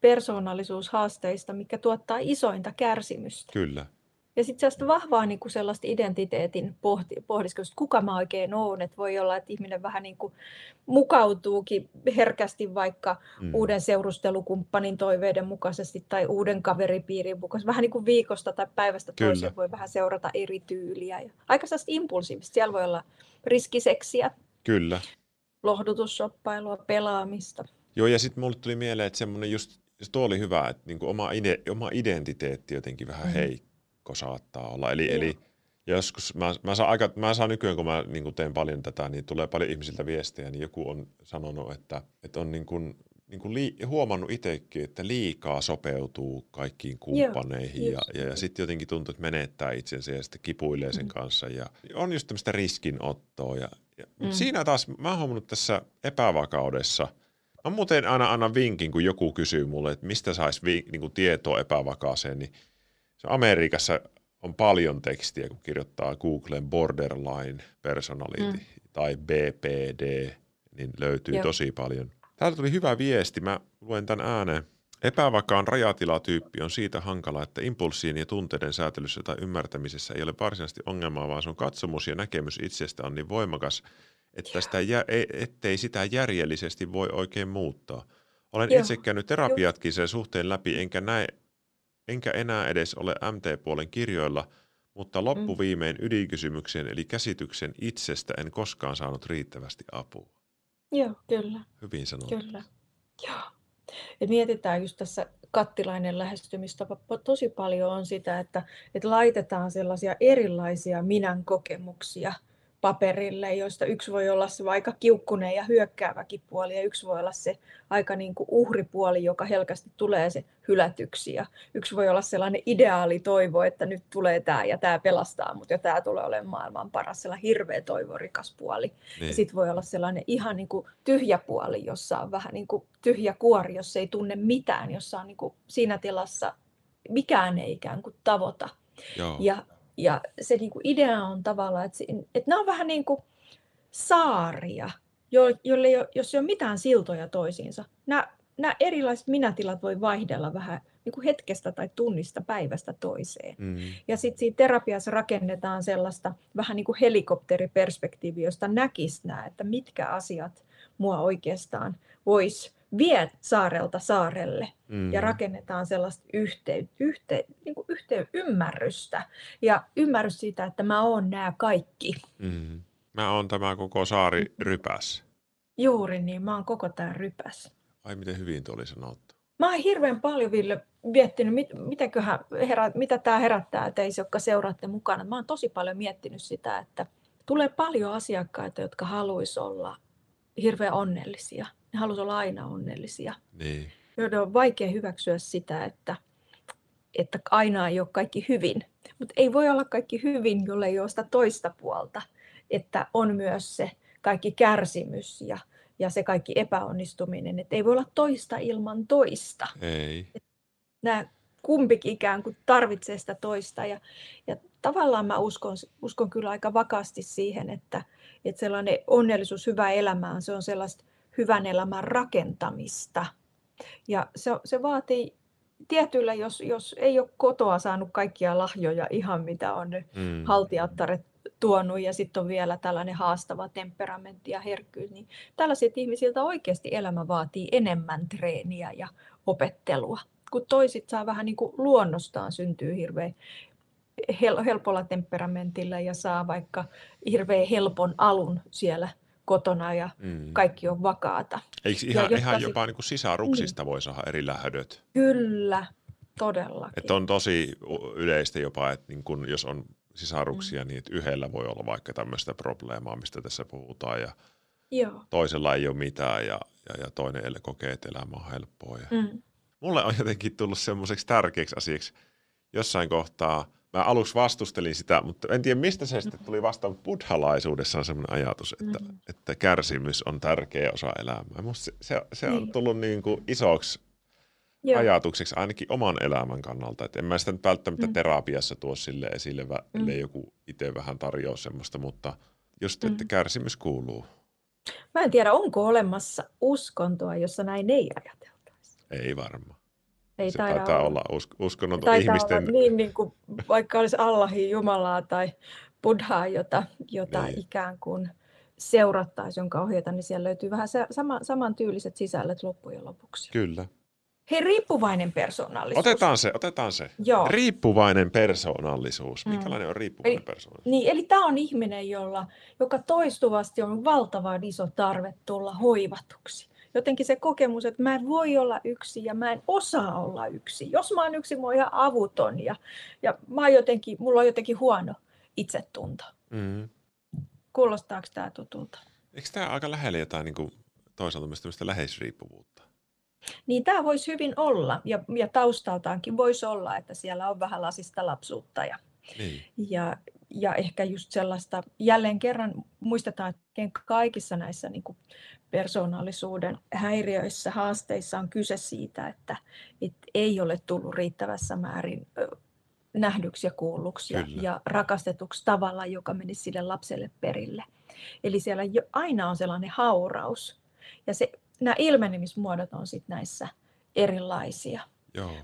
persoonallisuushaasteista, mikä tuottaa isointa kärsimystä. Kyllä. Ja sitten sellaista vahvaa niin kuin sellaista identiteetin pohti, pohdiskelusta, että kuka mä oikein oon. Että voi olla, että ihminen vähän niin kuin mukautuukin herkästi vaikka mm. uuden seurustelukumppanin toiveiden mukaisesti tai uuden kaveripiirin mukaisesti. Vähän niin kuin viikosta tai päivästä toiseen voi vähän seurata eri tyyliä. Ja aika sellaista impulsiivista. Siellä voi olla riskiseksiä, Kyllä. lohdutussoppailua, pelaamista. Joo, ja sitten mulle tuli mieleen, että semmoinen just, tuo oli hyvä, että niin kuin oma, ide, oma identiteetti jotenkin vähän mm. heikko. saattaa olla. Eli, eli joskus, mä, mä, saan aika, mä saan nykyään, kun mä niin kun teen paljon tätä, niin tulee paljon ihmisiltä viestejä, niin joku on sanonut, että, että on niin kun, niin kun lii, huomannut itsekin, että liikaa sopeutuu kaikkiin kumppaneihin Joo, ja, ja, ja sitten jotenkin tuntuu, että menettää itsensä ja sitten kipuilee sen mm. kanssa. Ja on just tämmöistä riskinottoa. Ja, ja, mm. Siinä taas, mä oon huomannut tässä epävakaudessa, mä muuten aina annan vinkin, kun joku kysyy mulle, että mistä saisi vi, niin kun tietoa epävakaaseen, niin Amerikassa on paljon tekstiä, kun kirjoittaa Googlen borderline personality mm. tai B P D, niin löytyy Joo. tosi paljon. Täältä tuli hyvä viesti, mä luen tämän ääneen. Epävakaan rajatilatyyppi on siitä hankala, että impulssiin ja tunteiden säätelyssä tai ymmärtämisessä ei ole varsinaisesti ongelmaa, vaan sun katsomus ja näkemys itsestä on niin voimakas, että sitä jä, ettei sitä järjellisesti voi oikein muuttaa. Olen Joo. itse käynyt terapiatkin sen suhteen läpi, enkä, näe, enkä enää edes ole M T-puolen kirjoilla, mutta loppuviimein ydinkysymykseen eli käsityksen itsestä en koskaan saanut riittävästi apua. Joo, kyllä. Hyvin sanottu. Kyllä, joo. Ja mietitään just tässä kattilainen lähestymistapa tosi paljon on sitä, että, että laitetaan sellaisia erilaisia minän kokemuksia paperille, joista yksi voi olla se aika kiukkunen ja hyökkääväkin puoli ja yksi voi olla se aika niin kuin uhripuoli, joka helkästi tulee se hylätyksi ja yksi voi olla sellainen ideaali toivo, että nyt tulee tämä ja tämä pelastaa mut ja tämä tulee olemaan maailman paras, sellainen hirveä toivorikas puoli. Niin. Sitten voi olla sellainen ihan niin kuin tyhjä puoli, jossa on vähän niin kuin tyhjä kuori, jossa ei tunne mitään, jossa on niin kuin siinä tilassa mikään ei ikään kuin tavoita. Joo. Ja Ja se niin kuin idea on tavallaan, että, että nämä on vähän niin kuin saaria, jolle ei ole, jos ei ole mitään siltoja toisiinsa. Nämä, nämä erilaiset minätilat voi vaihdella vähän niin kuin hetkestä tai tunnista päivästä toiseen. Mm-hmm. Ja sitten siinä terapiassa rakennetaan sellaista vähän niin kuin helikopteriperspektiiviä, josta näkisi nämä, että mitkä asiat mua oikeastaan voisi vie saarelta saarelle mm. ja rakennetaan sellaista yhtey- yhtey- niin kuin yhtey- ymmärrystä ja ymmärrys siitä, että mä oon nämä kaikki. Mm. Mä oon tämä koko saari rypäs. Juuri niin, mä oon koko tämä rypäs. Ai miten hyvin tuo oli sanottu. Mä oon hirveän paljon, Ville, miettinyt, mit, herä, mitä tämä herättää teissä, jotka seuraatte mukana. Mä oon tosi paljon miettinyt sitä, että tulee paljon asiakkaita, jotka haluaisi olla hirveän onnellisia. Ne haluaisi olla aina onnellisia, niin. joiden on vaikea hyväksyä sitä, että, että aina ei ole kaikki hyvin. Mutta ei voi olla kaikki hyvin, jolle ei ole sitä toista puolta, että on myös se kaikki kärsimys ja, ja se kaikki epäonnistuminen. Et ei voi olla toista ilman toista. Ei. Nämä kumpikin ikään kuin tarvitsee sitä toista. Ja, ja tavallaan mä uskon, uskon kyllä aika vakaasti siihen, että, että sellainen onnellisuus hyvää elämään, se on sellaista hyvän elämän rakentamista. Ja se, se vaatii tietyllä, jos, jos ei ole kotoa saanut kaikkia lahjoja, ihan mitä on mm. haltijattaret tuonut, ja sitten on vielä tällainen haastava temperamentti ja herkkyys, niin tällaiset ihmisiltä oikeasti elämä vaatii enemmän treeniä ja opettelua. Kun toisit saa vähän niin kuin luonnostaan syntyy hirveän helpolla temperamentilla ja saa vaikka hirveän helpon alun siellä kotona ja mm. kaikki on vakaata. Eikö ihan, ja ihan jopa niin kuin sisaruksista mm. voi saada eri lähdöt? Kyllä, todellakin. Että on tosi yleistä jopa, että niin kun jos on sisaruksia, mm. niin että yhdellä voi olla vaikka tämmöistä probleemaa, mistä tässä puhutaan ja Joo. toisella ei ole mitään ja, ja, ja toinen kokee, että elämä on helppoa. Ja. Mm. Mulle on jotenkin tullut semmoiseksi tärkeäksi asiaksi jossain kohtaa. Mä aluksi vastustelin sitä, mutta en tiedä mistä se sitten tuli vastaan. Buddhalaisuudessa on sellainen ajatus, että, mm-hmm. että kärsimys on tärkeä osa elämää. Musta se, se, se on tullut niin kuin isoksi Joo. ajatukseksi ainakin oman elämän kannalta. Et en mä sitä nyt välttämättä mm-hmm. terapiassa tuo sille esille, mm-hmm. ellei joku itse vähän tarjoa semmoista, mutta just, että mm-hmm. kärsimys kuuluu. Mä en tiedä, onko olemassa uskontoa, jossa näin ei ajateltaisi. Ei varmaan. Ei se taida taitaa olla, olla uskonnoton ihmisten. Olla niin, niin kuin, vaikka olisi Allahin Jumalaa tai Buddhaa, jota, jota niin. ikään kuin seurattaisiin, jonka ohjeita, niin siellä löytyy vähän sama, samantyyliset sisällöt loppujen lopuksi. Kyllä. Hei, riippuvainen persoonallisuus. Otetaan se, otetaan se. Joo. Riippuvainen persoonallisuus. Minkälainen mm. on riippuvainen eli, persoonallisuus? Niin, eli tämä on ihminen, jolla, joka toistuvasti on valtavan iso tarve tulla hoivatuksi. Jotenkin se kokemus, että mä en voi olla yksi ja mä en osaa olla yksi. Jos mä oon yksi, mä oon ihan avuton ja, ja mä oon jotenkin, mulla on jotenkin huono itsetunto. Mm. Kuulostaako tämä tutulta? Eikö tämä aika lähellä jotain niin kuin toisaalta myös tämmöistä läheisriippuvuutta? Niin tämä voisi hyvin olla ja, ja taustaltaankin voisi olla, että siellä on vähän lasista lapsuutta ja, niin. ja, ja ehkä just sellaista, jälleen kerran muistetaan, että kaikissa näissä niin kuin persoonallisuuden häiriöissä, haasteissa on kyse siitä, että, että ei ole tullut riittävässä määrin nähdyksi ja kuulluksi ja, ja rakastetuksi tavalla, joka menisi sille lapselle perille. Eli siellä jo aina on sellainen hauraus. Ja se, nämä ilmenemismuodot on sitten näissä erilaisia.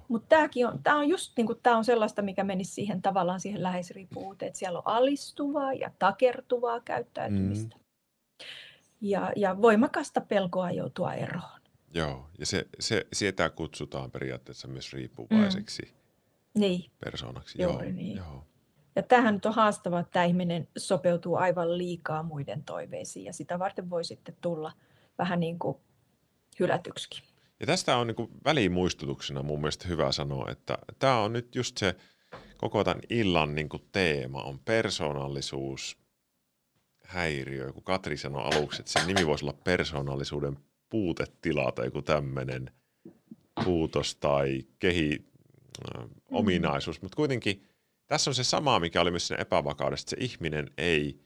Mutta tämäkin on, tää on just niinku, tää on sellaista, mikä menisi siihen tavallaan siihen läheisriippuvuuteen, että siellä on alistuvaa ja takertuvaa käyttäytymistä. Mm. Ja, ja voimakasta pelkoa joutua eroon. Joo, ja se, se, sitä kutsutaan periaatteessa myös riippuvaiseksi mm. niin. persoonaksi. Joo, niin. Joo. Ja tämähän nyt on haastavaa, että tämä ihminen sopeutuu aivan liikaa muiden toiveisiin, ja sitä varten voi sitten tulla vähän niin kuin hylätyksikin. Ja tästä on niin kuin välimuistutuksena mun mielestä hyvä sanoa, että tämä on nyt just se koko tämän illan niin kuin teema on persoonallisuus. Häiriö, kun Katri sanoi aluksi, että sen nimi voisi olla persoonallisuuden puutetila tai joku tämmöinen puutos tai kehi, äh, ominaisuus, mutta kuitenkin tässä on se sama, mikä oli myös siinä epävakaudessa, että se ihminen ei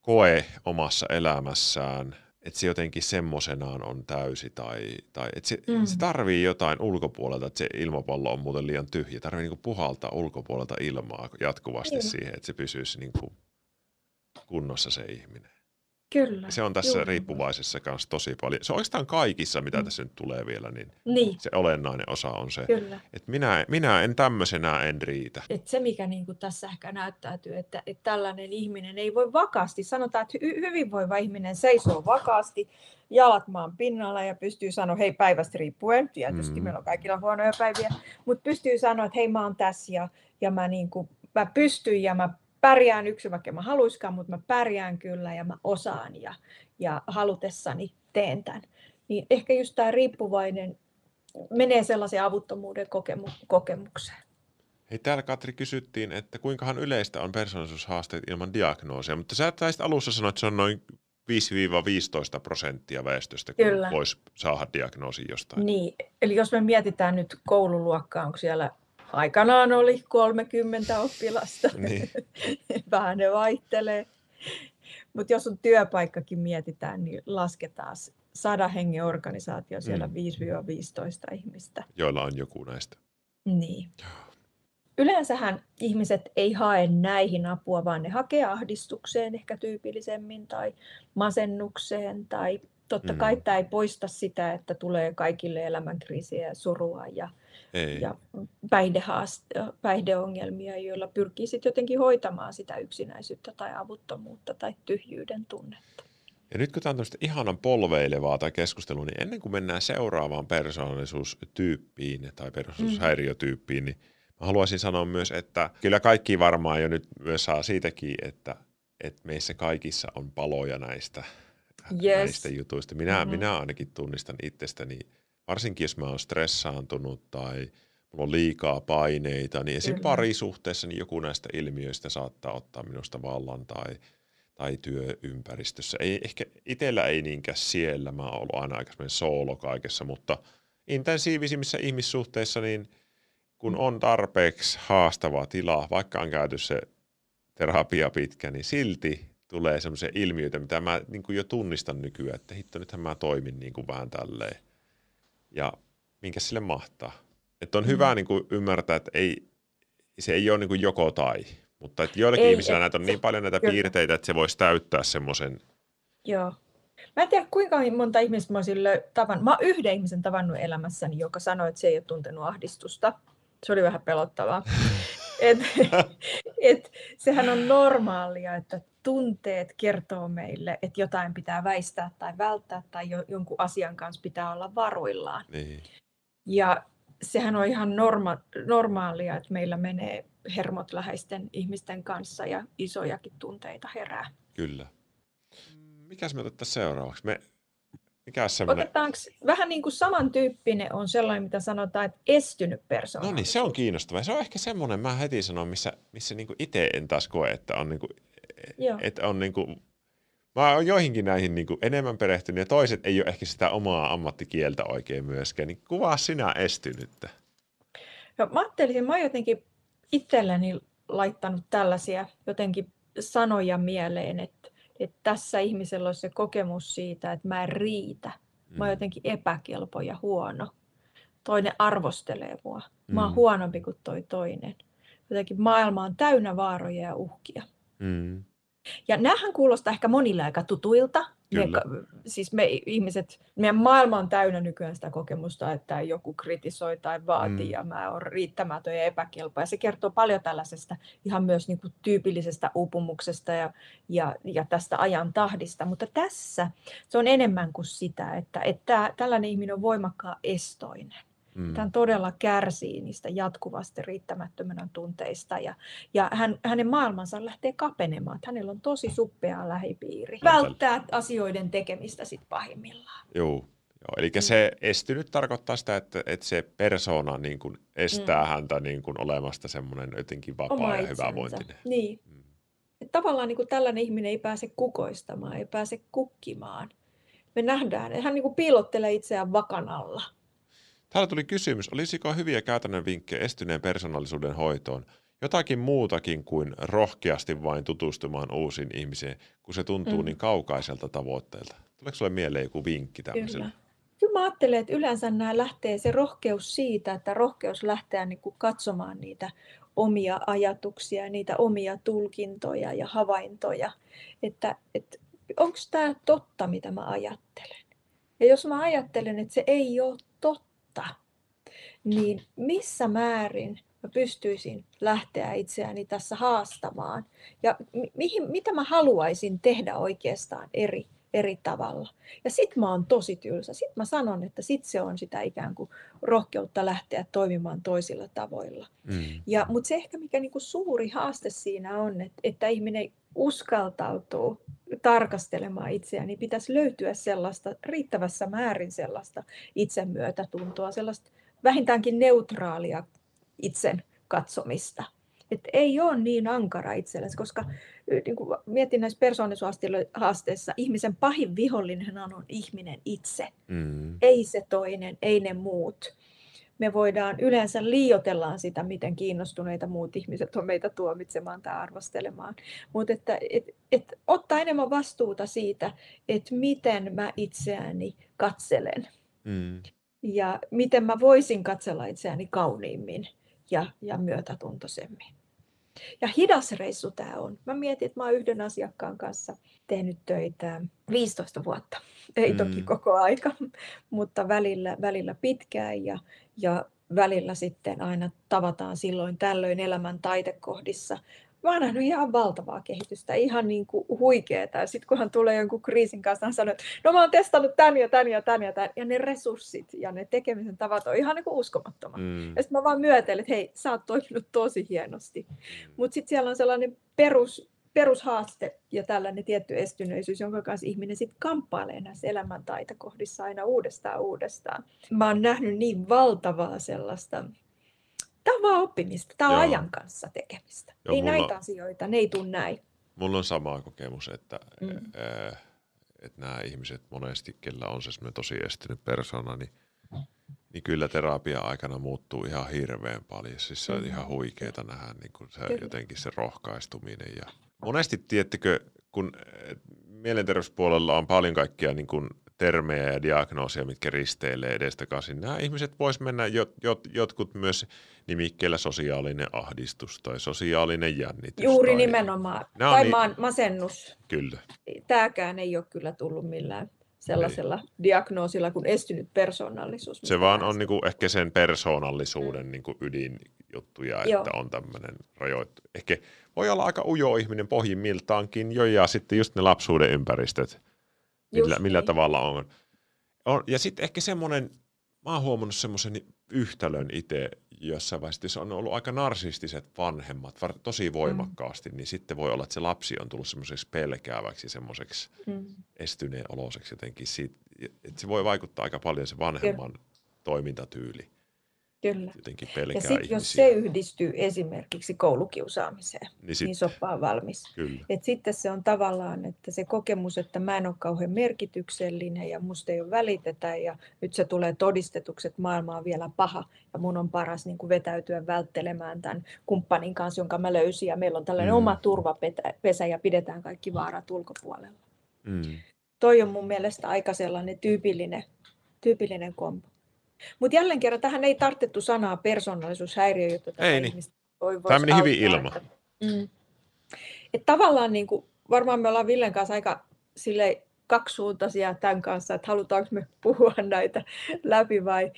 koe omassa elämässään, että se jotenkin semmoisenaan on täysi tai, tai että se, mm. se tarvii jotain ulkopuolelta, että se ilmapallo on muuten liian tyhjä, tarvii niinku puhaltaa ulkopuolelta ilmaa jatkuvasti mm. siihen, että se pysyisi niinku kunnossa se ihminen. Kyllä. Se on tässä juuri. Riippuvaisessa kanssa tosi paljon. Se on oikeastaan kaikissa, mitä mm. tässä nyt tulee vielä, niin, niin se olennainen osa on se, kyllä. että minä, minä en tämmöisenä en riitä. Et se, mikä niinku tässä ehkä näyttäytyy, että et tällainen ihminen ei voi vakaasti, sanotaan, että hy- hyvinvoiva ihminen seisoo vakaasti, jalat maan pinnalla ja pystyy sanoa, hei päivästä riippuen, tietysti mm. meillä on kaikilla huonoja päiviä, mutta pystyy sanoa, että hei mä oon tässä ja, ja mä, niinku, mä pystyn ja mä pärjään yksin, vaikka mä haluiskaan, mutta mä pärjään kyllä ja mä osaan ja, ja halutessani teen tämän. Niin ehkä just tämä riippuvainen menee sellaisen avuttomuuden kokemu- kokemukseen. Hei, täällä Katri kysyttiin, että kuinkahan yleistä on persoonallisuushaasteet ilman diagnoosia, mutta sä taisit alussa sanoa, että se on noin viisi viisitoista prosenttia väestöstä, kun kyllä. voisi saada diagnoosin jostain. Niin, eli jos me mietitään nyt koululuokkaa, onko siellä aikanaan oli kolmekymmentä oppilasta, niin. vähän ne vaihtelee, mutta jos on työpaikkakin mietitään, niin lasketaan sadan hengen organisaatio, siellä mm. viisi viisitoista ihmistä. Joilla on joku näistä. Niin. Yleensähän ihmiset ei hae näihin apua, vaan ne hakee ahdistukseen ehkä tyypillisemmin tai masennukseen tai totta kai mm. tämä ei poista sitä, että tulee kaikille elämänkriisiä ja surua ja, ja päihdehaast- päihdeongelmia, joilla pyrkii sitten jotenkin hoitamaan sitä yksinäisyyttä tai avuttomuutta tai tyhjyyden tunnetta. Ja nyt kun tämä on tämmöistä ihanan polveilevaa tai keskustelua, niin ennen kuin mennään seuraavaan persoonallisuustyyppiin tai persoonallisuushäiriötyyppiin, niin mä haluaisin sanoa myös, että kyllä kaikki varmaan jo nyt myös saa siitäkin, että, että meissä kaikissa on paloja näistä. Yes. Näistä jutuista. Minä, mm-hmm. minä ainakin tunnistan itsestäni, varsinkin jos mä oon stressaantunut tai mulla on liikaa paineita, niin esim. Parisuhteessa niin joku näistä ilmiöistä saattaa ottaa minusta vallan tai, tai työympäristössä. Ei, ehkä itsellä ei niinkään siellä, mä oon ollut aina aika soolo kaikessa, mutta intensiivisimmissä ihmissuhteissa, niin kun on tarpeeksi haastava tila, vaikka on käyty se terapia pitkä, niin silti tulee semmoisia ilmiöitä, mitä mä niin kuin jo tunnistan nykyään, että hitto, nythän mä toimin niin kuin vähän tälleen. Ja minkä sille mahtaa. Että on mm. hyvä niin kuin ymmärtää, että ei, se ei ole niin kuin joko tai, mutta että joillakin ei, ihmisillä et, näitä on niin paljon näitä kyllä. piirteitä, että se voisi täyttää semmoisen. Joo. Mä en tiedä, kuinka monta ihmistä mä oon sille tavannut. Mä oon yhden ihmisen tavannut elämässäni, joka sanoi, että se ei ole tuntenut ahdistusta. Se oli vähän pelottavaa. et, et, sehän on normaalia, että tunteet kertoo meille, että jotain pitää väistää tai välttää tai jo, jonkun asian kanssa pitää olla varuillaan. Niin. Ja sehän on ihan norma- normaalia, että meillä menee hermot läheisten ihmisten kanssa ja isojakin tunteita herää. Kyllä. Mikäs me otetaan seuraavaksi? Me... Semmoinen... Otetaanko vähän niin kuin samantyyppinen on sellainen, mitä sanotaan, että estynyt persoona. No niin, se on kiinnostavaa. Se on ehkä semmoinen, mä heti sanon, missä, missä niin kuin itse en taas koe, että on niin kuin... Että on niinku, mä oon joihinkin näihin niinku enemmän perehtynyt ja toiset ei ole ehkä sitä omaa ammattikieltä oikein myöskään, niin kuvaa sinä estynyttä. No, mä ajattelin, mä oon jotenkin itselleni laittanut tällaisia jotenkin sanoja mieleen, että, että tässä ihmisellä on se kokemus siitä, että mä en riitä. Mä oon jotenkin epäkelpo ja huono. Toinen arvostelee mua. Mä oon mm. huonompi kuin toi toinen. jotenkin maailma on täynnä vaaroja ja uhkia. Mm. Ja näähän kuulostaa ehkä monille aika tutuilta. Me, siis me ihmiset, meidän maailma on täynnä nykyään sitä kokemusta, että joku kritisoi tai vaatii mm. ja mä oon riittämätön ja epäkelpo. Ja se kertoo paljon tällaisesta ihan myös niin kuin tyypillisestä uupumuksesta ja, ja, ja tästä ajan tahdista. Mutta tässä se on enemmän kuin sitä, että, että tällainen ihminen on voimakkaan estoinen. Mm. Hän todella kärsii niistä jatkuvasti riittämättömänä tunteista ja, ja hän, hänen maailmansa lähtee kapenemaan. Hänellä on tosi suppea lähipiiri. Välttää asioiden tekemistä sit pahimmillaan. Joo, joo. Eli se estynyt tarkoittaa sitä, että, että se persona niin kuin estää mm. häntä niin kuin olemasta semmoinen jotenkin vapaa oma ja hyvävointinen. Niin. Mm. Tavallaan niin kuin tällainen ihminen ei pääse kukoistamaan, ei pääse kukkimaan. Me nähdään, että hän niin kuin piilottelee itseään vakan alla. Täällä tuli kysymys, olisiko hyviä käytännön vinkkejä estyneen persoonallisuuden hoitoon? Jotakin muutakin kuin rohkeasti vain tutustumaan uusiin ihmisiin, kun se tuntuu mm. niin kaukaiselta tavoitteelta. Tuleeko sinulle mieleen joku vinkki tämmöiselle? Kyllä. Kyllä mä ajattelen, että yleensä nämä lähtee se rohkeus siitä, että rohkeus lähtee niin kuin katsomaan niitä omia ajatuksia, niitä omia tulkintoja ja havaintoja. Että, että onko tämä totta, mitä mä ajattelen? Ja jos mä ajattelen, että se ei ole totta, niin missä määrin mä pystyisin lähteä itseäni tässä haastamaan ja mihin, mitä mä haluaisin tehdä oikeastaan eri, eri tavalla. Ja sit mä oon tosi tylsä. Sit mä sanon, että sit se on sitä ikään kuin rohkeutta lähteä toimimaan toisilla tavoilla. Mm. Ja, mutta se ehkä mikä niinku suuri haaste siinä on, että, että ihminen uskaltautuu tarkastelemaan itseään, niin pitäisi löytyä sellaista, riittävässä määrin sellaista itsemyötätuntoa, sellaista vähintäänkin neutraalia itsen katsomista. Että ei ole niin ankara itsellesi, koska niin kuin mietin näissä persoonallisuushaasteissa, ihmisen pahin vihollinen on ihminen itse. Mm. Ei se toinen, ei ne muut. Me voidaan yleensä liioitellaan sitä, miten kiinnostuneita muut ihmiset on meitä tuomitsemaan tai arvostelemaan. Mutta että, et, et, ottaa enemmän vastuuta siitä, että miten mä itseäni katselen. Mm. Ja miten mä voisin katsella itseäni kauniimmin ja, ja myötätuntoisemmin. Ja hidas reissu tämä on. Mä mietin, että mä oon yhden asiakkaan kanssa tehnyt töitä viisitoista vuotta. Ei toki mm. koko aika, mutta välillä, välillä pitkään ja, ja välillä sitten aina tavataan silloin tällöin elämän taitekohdissa. Mä oon nähnyt ihan valtavaa kehitystä, ihan niin kuin huikeeta. Ja sitten kun hän tulee jonkun kriisin kanssa, hän sanoo, että no mä oon testannut tän ja tän ja tän ja tän. Ja ne resurssit ja ne tekemisen tavat on ihan niin kuin uskomattomat. Mm. Ja sitten mä vaan myötelen, että hei, sä oot toiminut tosi hienosti. Mutta sitten siellä on sellainen perus, perushaaste ja tällainen tietty estyneisyys, jonka kanssa ihminen sitten kamppailee näissä elämän taitakohdissa aina uudestaan uudestaan. Mä oon nähnyt niin valtavaa sellaista. Tämä on vaan oppimista. Tämä on Joo. ajan kanssa tekemistä. Joo, ei mulla, näitä asioita, ne ei tule näin. Mulla on sama kokemus, että, mm. äh, että nämä ihmiset monesti, kellä on se tosi estynyt persona, niin, niin kyllä terapian aikana muuttuu ihan hirveän paljon. Siis se on mm. ihan huikeeta nähdä niin kun se, jotenkin se rohkaistuminen. Ja monesti, tiettekö, kun mielenterveyspuolella on paljon kaikkia niin kun termejä ja diagnoosia, mitkä risteilee edestakaisin. Nämä ihmiset vois mennä jot, jot, jotkut myös nimikkeellä sosiaalinen ahdistus tai sosiaalinen jännitys. Juuri tai nimenomaan. Tai niin masennus. Kyllä. Tämäkään ei ole kyllä tullut millään sellaisella ei. diagnoosilla kuin estynyt persoonallisuus. Se vaan on niinku ehkä sen persoonallisuuden mm. niinku ydinjuttuja, Joo. että on tämmöinen rajoittu. Ehkä voi olla aika ujo ihminen pohjimmiltaankin jo ja sitten just ne lapsuuden ympäristöt. Millä, millä niin. tavalla on. on ja sitten ehkä semmoinen, mä oon huomannut semmoisen yhtälön itse jossain vaiheessa, on ollut aika narsistiset vanhemmat tosi voimakkaasti, mm. niin sitten voi olla, että se lapsi on tullut semmoiseksi pelkääväksi, semmoiseksi mm. estyneen oloseksi jotenkin. Siitä, että se voi vaikuttaa aika paljon se vanhemman Kyllä. toimintatyyli. Kyllä. Jotenkin pelkää ja sitten jos se yhdistyy esimerkiksi koulukiusaamiseen, niin, sit, niin soppa on valmis. Et sitten se on tavallaan, että se kokemus, että mä en ole kauhean merkityksellinen ja musta ei ole välitetä ja nyt se tulee todistetuksi, että maailma on vielä paha ja mun on paras niin kuin vetäytyä välttelemään tämän kumppanin kanssa, jonka mä löysin ja meillä on tällainen mm. oma turvapesä ja pidetään kaikki vaarat ulkopuolella. Mm. Toi on mun mielestä aika sellainen tyypillinen, tyypillinen kombo. Mutta jälleen kerran tähän ei tarvittu sanaa persoonallisuushäiriö, jotta tämä ihmistä voi Tämä meni hyvin ilman. Mm. Tavallaan niin kuin, varmaan me ollaan Villen kanssa aika sille kaksisuuntaisia tämän kanssa, että halutaanko me puhua näitä läpi vai,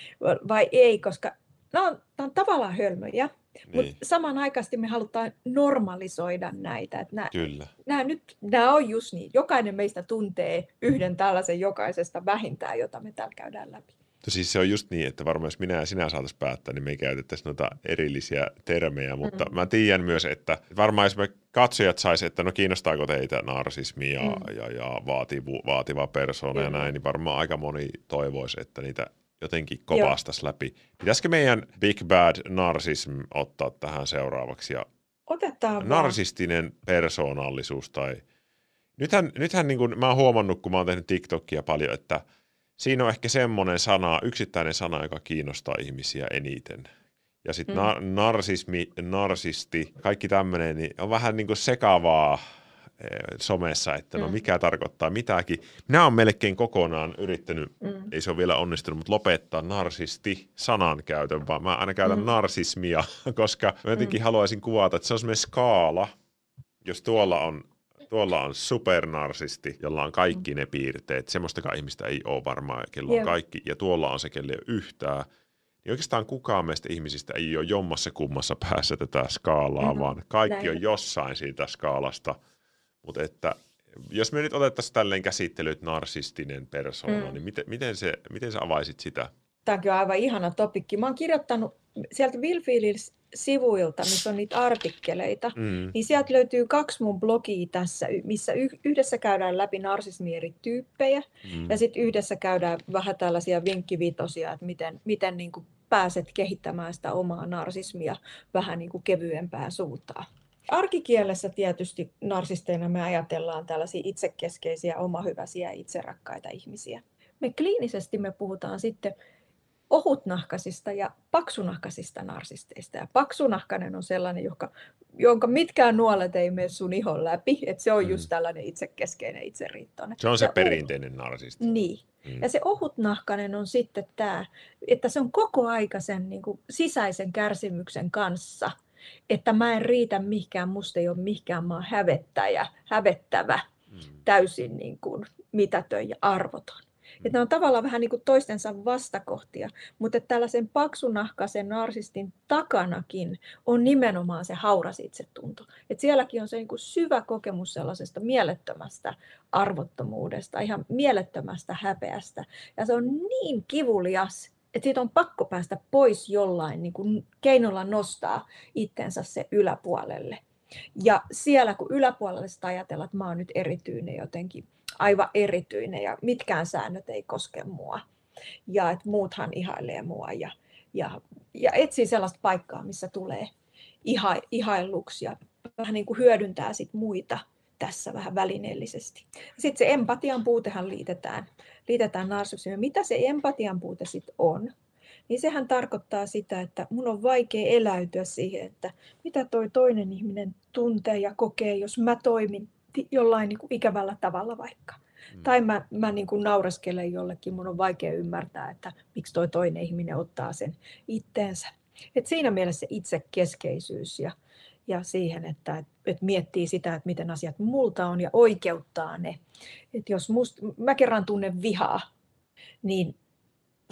vai ei, koska nämä on, nämä on tavallaan hölmöjä, niin. Mutta samanaikaisesti me halutaan normalisoida näitä. Että nämä, Kyllä. Nämä, nyt, nämä on just niin. Jokainen meistä tuntee yhden tällaisen jokaisesta vähintään, jota me täällä käydään läpi. No siis se on just niin, että varmaan jos minä ja sinä saataisiin päättää, niin me ei käytettäisi noita erillisiä termejä, mutta mm. mä tiedän myös, että varmaan jos me katsojat saisi, että no kiinnostaako teitä narsismi ja, mm. ja, ja vaativu, vaativa persoona mm. ja näin, niin varmaan aika moni toivoisi, että niitä jotenkin kopastaisi läpi. Pitäisikö meidän Big Bad Narsism ottaa tähän seuraavaksi? Ja otetaan narsistinen vaan. Persoonallisuus tai... Nythän, nythän niin kuin mä oon huomannut, kun mä oon tehnyt TikTokia paljon, että siinä on ehkä semmoinen sana, yksittäinen sana, joka kiinnostaa ihmisiä eniten. Ja sitten mm. na- narsismi, narsisti, kaikki tämmöinen, niin on vähän niin kuin sekavaa somessa, että no mikä mm. tarkoittaa mitäkin. Minä olen melkein kokonaan yrittänyt, mm. ei se ole vielä onnistunut, mutta lopettaa narsisti-sanan käytön, vaan mä aina käytän mm. narsismia, koska mä jotenkin mm. haluaisin kuvata, että se on semmoinen skaala, jos tuolla on... Tuolla on supernarsisti, jolla on kaikki ne piirteet. Semmoistakaan ihmistä ei ole varmaan, kello on kaikki. Ja tuolla on se, kelle ei ole yhtään. Niin oikeastaan kukaan meistä ihmisistä ei ole jommassa kummassa päässä tätä skaalaa, mm-hmm. vaan kaikki Näin. on jossain siitä skaalasta. Mutta että jos me nyt otettaisiin tälleen käsittelyyn narsistinen persoona, mm. niin miten, miten, se, miten sä avaisit sitä? Tämäkin on aivan ihana topikki. Mä oon kirjoittanut sieltä Wilfieldiltä sivuilta, missä on niitä artikkeleita, mm. niin sieltä löytyy kaksi mun blogia tässä, missä yhdessä käydään läpi narsismin eri tyyppejä, mm. ja sitten yhdessä käydään vähän tällaisia vinkkivitosia, että miten, miten niin kuin pääset kehittämään sitä omaa narsismia vähän niin kuin kevyempään suuntaan. Arkikielessä tietysti narsisteina me ajatellaan tällaisia itsekeskeisiä, omahyväisiä, itserakkaita ihmisiä. Me kliinisesti me puhutaan sitten ohutnahkaisista ja paksunahkaisista narsisteista. Ja paksunahkainen on sellainen, joka, jonka mitkään nuolet ei mene sun ihon läpi. Et se on mm. just tällainen itsekeskeinen, itseriittoinen. Se on se ja perinteinen ohut... narsisti. Niin. Mm. Ja se ohutnahkainen on sitten tämä, että se on koko aika sen niin kuin sisäisen kärsimyksen kanssa. Että mä en riitä mihinkään, musta ei ole mihinkään, mä oon hävettäjä, hävettävä, mm. täysin niin kuin mitätön ja arvoton. Että nämä on tavallaan vähän niin kuin toistensa vastakohtia, mutta tällaisen paksunahkaisen narsistin takanakin on nimenomaan se hauras itsetunto. Että sielläkin on se niin kuin syvä kokemus sellaisesta mielettömästä arvottomuudesta, ihan mielettömästä häpeästä. Ja se on niin kivulias, että siitä on pakko päästä pois jollain niin kuin keinolla nostaa itsensä se yläpuolelle. Ja siellä kun yläpuolelle sitä ajatellaan, että mä oon nyt erityinen jotenkin, aivan erityinen ja mitkään säännöt ei koske mua. Ja että muuthan ihailee mua ja, ja, ja etsii sellaista paikkaa, missä tulee iha, ihailluksi ja vähän niin kuin hyödyntää sit muita tässä vähän välineellisesti. Sitten se empatian puutehan liitetään, liitetään narsismiin. Mitä se empatian puute sitten on? Niin sehän tarkoittaa sitä, että mun on vaikea eläytyä siihen, että mitä toi toinen ihminen tuntee ja kokee, jos mä toimin jollain niin kuin ikävällä tavalla vaikka. Mm. Tai mä, mä niin kuin naureskelen jollekin, mun on vaikea ymmärtää, että miksi toi toinen ihminen ottaa sen itteensä. Et siinä mielessä se itsekeskeisyys ja, ja siihen, että et, et miettii sitä, että miten asiat multa on ja oikeuttaa ne. Et jos must, mä kerran tunnen vihaa, niin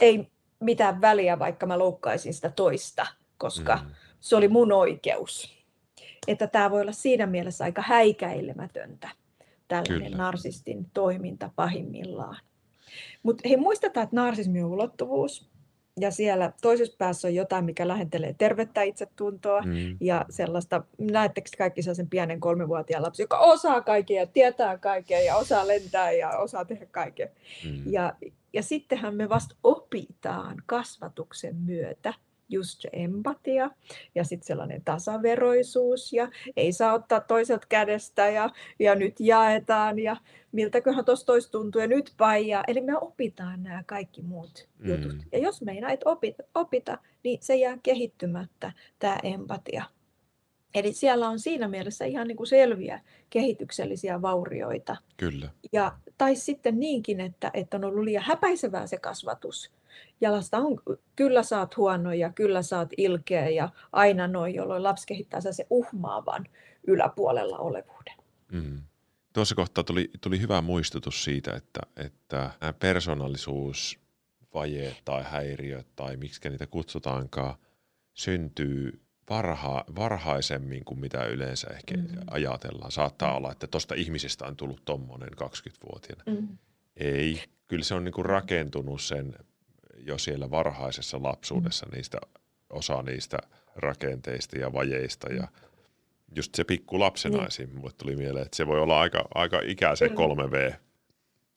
ei mitään väliä, vaikka mä loukkaisin sitä toista, koska mm. se oli mun oikeus. Että tämä voi olla siinä mielessä aika häikäilemätöntä, tällainen Kyllä. narsistin toiminta pahimmillaan. Mutta hei, muistetaan, että narsismi on ulottuvuus, ja siellä toisessa päässä on jotain, mikä lähentelee tervettä itsetuntoa, mm. ja sellaista, näettekö kaikki sellaisen pienen kolmevuotiaan lapsen, joka osaa kaiken ja tietää kaiken, ja osaa lentää ja osaa tehdä kaiken. Mm. Ja, ja sittenhän me vasta opitaan kasvatuksen myötä, just se empatia ja sitten sellainen tasaveroisuus ja ei saa ottaa toiselta kädestä ja, ja nyt jaetaan ja miltäköhän tuossa tois tuntuu ja nyt paijaa. Eli me opitaan nämä kaikki muut mm. jutut. Ja jos me ei näitä opita, opita, niin se jää kehittymättä tämä empatia. Eli siellä on siinä mielessä ihan niin kuin selviä kehityksellisiä vaurioita. Kyllä. Ja, tai sitten niinkin, että, että on ollut liian häpäisevää se kasvatus. ja lasta on, kyllä sä oot huono ja kyllä sä oot ilkeä ja aina noin, jolloin lapsi kehittää se uhmaavan yläpuolella olevuuden. Mm. Tuossa kohtaa tuli, tuli hyvä muistutus siitä, että, että persoonallisuusvaje tai häiriö tai miksi niitä kutsutaankaan syntyy varha, varhaisemmin kuin mitä yleensä ehkä mm-hmm. ajatellaan. Saattaa olla, että tuosta ihmisestä on tullut tommonen kaksikymmentävuotiaana. Mm-hmm. Ei, kyllä se on niinku rakentunut sen jo siellä varhaisessa lapsuudessa mm-hmm. niistä, osa niistä rakenteista ja vajeista ja just se pikku lapsenaisiin niin. Mulle tuli mieleen, että se voi olla aika, aika ikäisen kolme vee.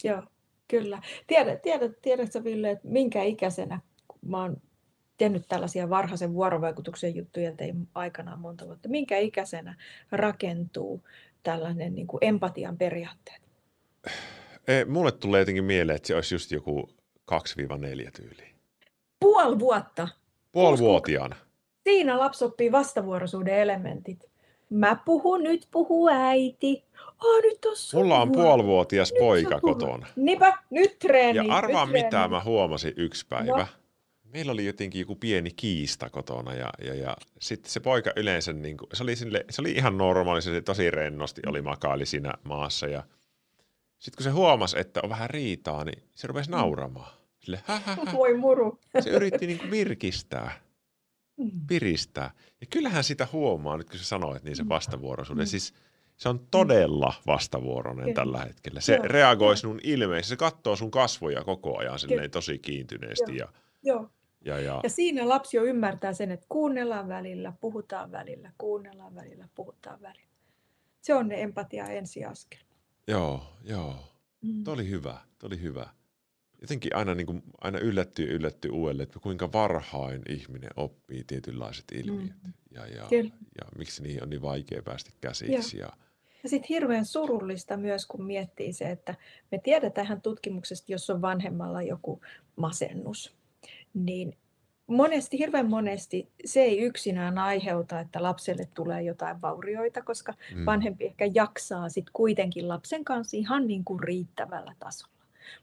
Joo, kyllä. Tiedät, tiedät, tiedätkö Ville, että minkä ikäisenä, kun mä oon tehnyt tällaisia varhaisen vuorovaikutuksen juttuja, tein aikanaan monta vuotta, minkä ikäisenä rakentuu tällainen niin kuin empatian periaatteet? Ei, mulle tulee jotenkin mieleen, että se olisi just joku kaksi neljä tyyli. Puoli vuotta. Puolivuotiaana. Siinä lapsi oppii vastavuoroisuuden elementit. Mä puhun, nyt puhuu äiti. Oh, nyt on sun mulla on puolivuotias nyt poika kotona. Niinpä, nyt treeni. Ja arvaa mitä treeni. Mä huomasin yksi päivä. No. Meillä oli jotenkin joku pieni kiista kotona ja, ja, ja sitten se poika yleensä, niin kuin, se, oli sille, se oli ihan normaali, se tosi rennosti oli makaili siinä maassa. Ja sitten kun se huomasi, että on vähän riitaa, niin se rupesi nauramaan. Sille, hä, hä, hä. Voi muru. Se yritti niin kuin virkistää. Piristää. Ja kyllähän sitä huomaa, nyt kun sä sanoit, niin se vastavuoroisuuden. Mm. Siis se on todella vastavuoroinen mm. tällä hetkellä. Se Joo. reagoi sinun ilmeisesti, se katsoo sun kasvoja koko ajan silleen tosi kiintyneesti. Joo. Ja, ja, ja. ja siinä lapsi jo ymmärtää sen, että kuunnellaan välillä, puhutaan välillä, kuunnellaan välillä, puhutaan välillä. Se on ne empatia ensiaskel. Joo, joo. Mm. Tuo oli hyvä, tuo oli hyvä. Jotenkin aina, niin kuin, aina yllättyy yllättyy uudelleen, että kuinka varhain ihminen oppii tietynlaiset ilmiöt mm. ja, ja, ja miksi niihin on niin vaikea päästä käsiksi. Ja, ja sitten hirveän surullista myös, kun miettii se, että me tiedetään tutkimuksesta, jos on vanhemmalla joku masennus, niin monesti, hirveän monesti se ei yksinään aiheuta, että lapselle tulee jotain vaurioita, koska mm. vanhempi ehkä jaksaa sit kuitenkin lapsen kanssa ihan niin kuin riittävällä tasolla.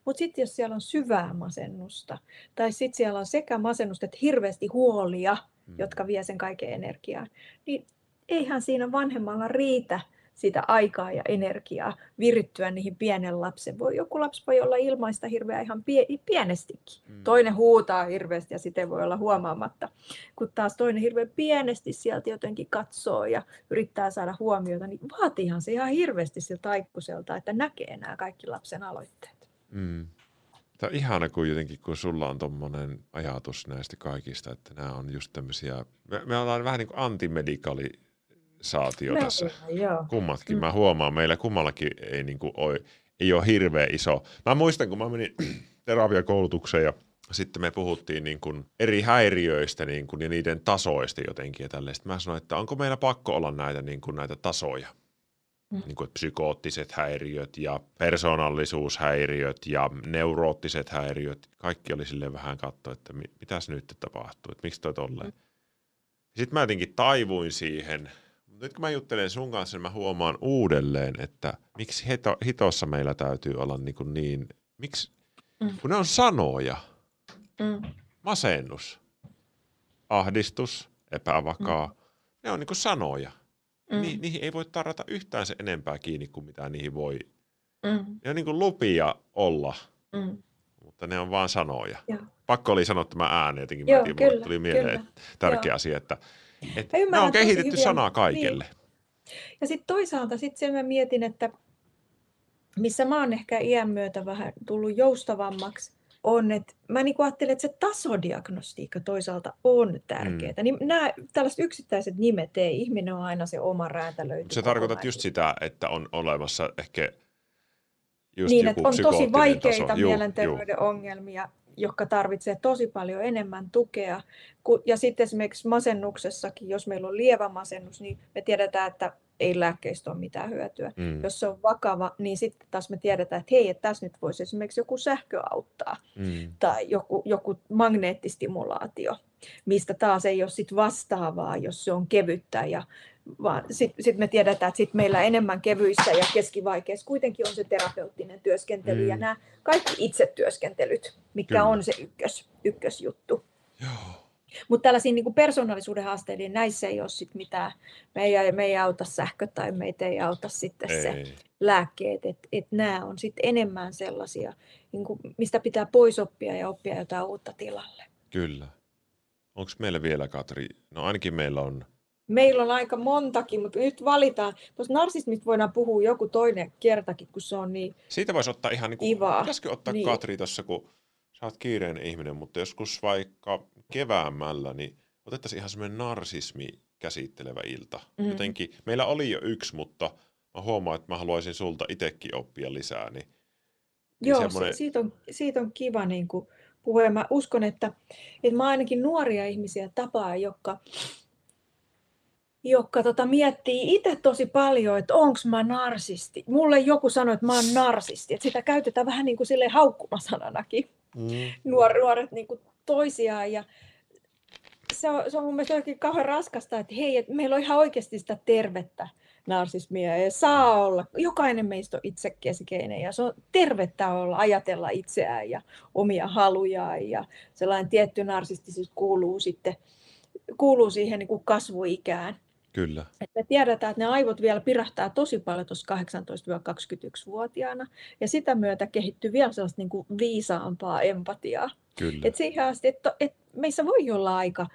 Mutta sitten jos siellä on syvää masennusta, tai sitten siellä on sekä masennusta että hirveästi huolia, mm. jotka vie sen kaiken energiaan, niin eihän siinä vanhemmalla riitä sitä aikaa ja energiaa virittyä niihin pienen lapsen. Voi, joku lapsi voi olla ilmaista hirveä ihan pie- pienestikin. Mm. Toinen huutaa hirveästi ja sitten voi olla huomaamatta. Kun taas toinen hirveän pienesti sieltä jotenkin katsoo ja yrittää saada huomiota, niin vaatiihan se ihan hirveästi siltä aikuiselta, että näkee nämä kaikki lapsen aloitteet. Mm. Tämä on ihana, kun jotenkin, kun sulla on tommoinen ajatus näistä kaikista, että nämä on just tämmöisiä, me, me ollaan vähän niin kuin antimedikalisaatio me tässä ollaan, kummatkin. Mm. Mä huomaan, meillä kummallakin ei, niin kuin ole, ei ole hirveän iso. Mä muistan, kun mä menin terapiakoulutukseen ja sitten me puhuttiin niin kuin eri häiriöistä niin kuin, ja niiden tasoista jotenkin ja tälleen. Sitten mä sanoin, että onko meillä pakko olla näitä, niin kuin, näitä tasoja. Niin kuin psykoottiset häiriöt ja persoonallisuushäiriöt ja neuroottiset häiriöt. Kaikki oli silleen vähän katsoa, että mitäs nyt tapahtuu, että miksi toi tolleen. Mm. Sitten mä jotenkin taivuin siihen. Nyt kun mä juttelen sun kanssa, niin mä huomaan uudelleen, että miksi hito, hitossa meillä täytyy olla niin, kuin niin miksi, mm. kun ne on sanoja. Mm. Masennus, ahdistus, epävakaa, mm. ne on niin kuin sanoja. Mm. Ni, niihin ei voi tarrata yhtään sen enempää kiinni kuin mitä niihin voi. Mm. Ne on niin kuin lupia olla, mm. mutta ne on vaan sanoja. Joo. Pakko oli sanoa tämä ääni jotenkin. Joo, mä kyllä, tuli mieleen kyllä. Tärkeä Joo. asia, että, että ne on kehitetty hyviä sanaa kaikelle. Niin. Ja sitten toisaalta sit sen mä mietin, että missä mä oon ehkä iän myötä vähän tullut joustavammaksi, on, että mä niin kuin ajattelen, että se tasodiagnostiikka toisaalta on tärkeää. Mm. Niin nämä tällaiset yksittäiset nimet ei, ihminen on aina se oma räätälöity. Se tarkoitat just sitä, että on olemassa ehkä just niin, joku psykoottinen taso. Niin, että on tosi vaikeita juu, mielenterveyden juu. ongelmia, jotka tarvitsee tosi paljon enemmän tukea. Ja sitten esimerkiksi masennuksessakin, jos meillä on lievä masennus, niin me tiedetään, että ei lääkkeistä ole mitään hyötyä. Mm. Jos se on vakava, niin sitten taas me tiedetään, että hei, että tässä nyt voisi esimerkiksi joku sähkö auttaa mm. tai joku, joku magneettistimulaatio. mistä taas ei ole sit vastaavaa, jos se on kevyttä. Ja sitten sit me tiedetään, että sit meillä enemmän kevyissä ja keskivaikeissa kuitenkin on se terapeuttinen työskentely mm. ja nämä kaikki itsetyöskentelyt, mikä Kyllä. on se ykkös, ykkösjuttu. Joo. Mutta tällaisiin niin kuin persoonallisuuden haasteisiin näissä ei ole sit mitään. Me ei, me ei auta sähkö tai meitä ei auta sitten ei. se lääkkeet. Et, et nämä on sitten enemmän sellaisia, niin kuin, mistä pitää pois oppia ja oppia jotain uutta tilalle. Kyllä. Onko meillä vielä, Katri? No ainakin meillä on. Meillä on aika montakin, mutta nyt valitaan. Tuossa narsismista voidaan puhua joku toinen kertakin, kun se on niin siitä voisi ottaa ihan niin kuin, pitäisikö ottaa niin. Katri tuossa, kun sä oot kiireinen ihminen, mutta joskus vaikka keväämällä, niin otettaisiin ihan semmoinen narsismi käsittelevä ilta. Mm. Jotenkin, meillä oli jo yksi, mutta mä huomaan, että mä haluaisin sulta itsekin oppia lisää. Niin, Joo, niin semmoinen siitä, on, siitä on kiva niin kuin puhua. Mä uskon, että, että mä ainakin nuoria ihmisiä tapaa, jotka joka tota, miettii itse tosi paljon, että onko mä narsisti. Mulle joku sanoi, että mä oon narsisti. Että sitä käytetään vähän niin kuin silleen haukkumasananakin. Mm. Nuor, nuoret niin kuin toisiaan. Ja se, on, se on mun mielestä oikein kauhean raskasta, että hei, että meillä on ihan oikeasti sitä tervettä narsismia. Ja saa olla. Jokainen meistä on itsekeskeinen. Ja se on tervettä olla, ajatella itseään ja omia halujaan. Ja sellainen tietty narsistisuus kuuluu sitten kuuluu siihen niin kuin kasvuikään. Kyllä. Et me tiedetään, että ne aivot vielä pirahtaa tosi paljon tuossa kahdeksantoista kaksikymmentäyksi-vuotiaana, ja sitä myötä kehittyy vielä sellaista niin kuin viisaampaa empatiaa. Kyllä. Et siihen asti, että et meissä voi olla aika,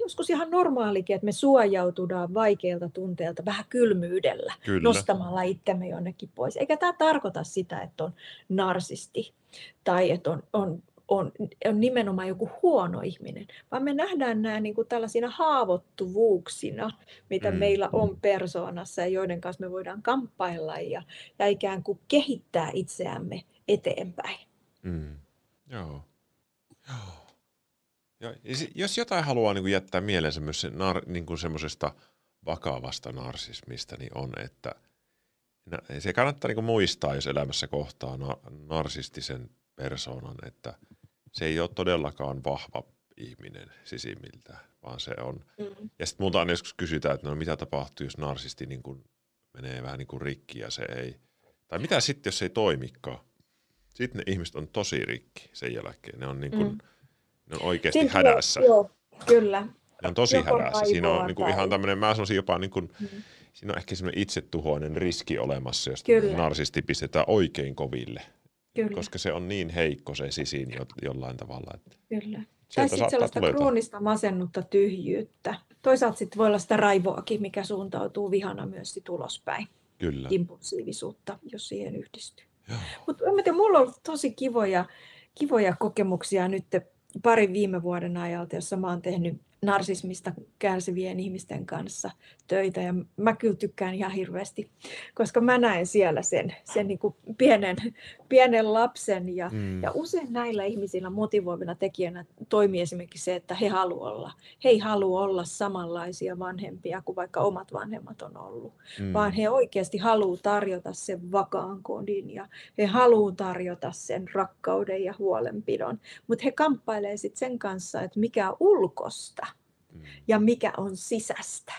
joskus ihan normaalikin, että me suojaututaan vaikeilta tunteilta vähän kylmyydellä, Kyllä. nostamalla itsemme jonnekin pois. Eikä tämä tarkoita sitä, että on narsisti tai että on, on On, on nimenomaan joku huono ihminen, vaan me nähdään nämä niin kuin tällaisina haavoittuvuuksina, mitä mm. meillä on persoonassa ja joiden kanssa me voidaan kamppailla ja, ja ikään kuin kehittää itseämme eteenpäin. Mm. Joo. Joo. Ja, jos jotain haluaa niin kuin jättää mielensä myös nar, niin kuin semmoisesta vakavasta narsismista, niin on, että se kannattaa niin kuin muistaa, jos elämässä kohtaa narsistisen persoonan, että se ei ole todellakaan vahva ihminen sisimmiltään, vaan se on. Mm. Ja sitten multa aina joskus kysytään, että no mitä tapahtuu, jos narsisti niin kun menee vähän niin kun rikki ja se ei. Tai mitä sitten, jos se ei toimikaan? Sitten ne ihmiset on tosi rikki sen jälkeen. Ne on, niin kun, mm. ne on oikeasti sitten hädässä. Joo, kyllä. Ne on tosi Jokon hädässä. Siinä on niin kun ihan tämmöinen, mä sanoisin jopa niin kun, mm. siinä on ehkä semmoinen itsetuhoinen riski olemassa, jos kyllä. narsisti pistetään oikein koville. Kyllä. Koska se on niin heikko se sisiin jo, jollain tavalla. Että Kyllä. Tai sitten sellaista tuleta. Kroonista masennutta tyhjyyttä. Toisaalta sitten voi olla sitä raivoakin, mikä suuntautuu vihana myös sit ulospäin. Kyllä. Impulsiivisuutta, jos siihen yhdistyy. Mutta mulla on ollut tosi kivoja, kivoja kokemuksia nyt parin viime vuoden ajalta, jossa mä oon tehnyt narsismista kärsivien ihmisten kanssa töitä, ja mä kyllä tykkään ihan hirveästi, koska mä näen siellä sen, sen niin kuin pienen, pienen lapsen, ja, mm. ja usein näillä ihmisillä motivoivina tekijänä toimii esimerkiksi se, että he haluaa olla, he ei halua olla samanlaisia vanhempia kuin vaikka omat vanhemmat on ollut, mm. vaan he oikeasti haluaa tarjota sen vakaan kodin, ja he haluaa tarjota sen rakkauden ja huolenpidon, mutta he kamppailee sitten sen kanssa, että mikä on ulkosta ja mikä on sisästä.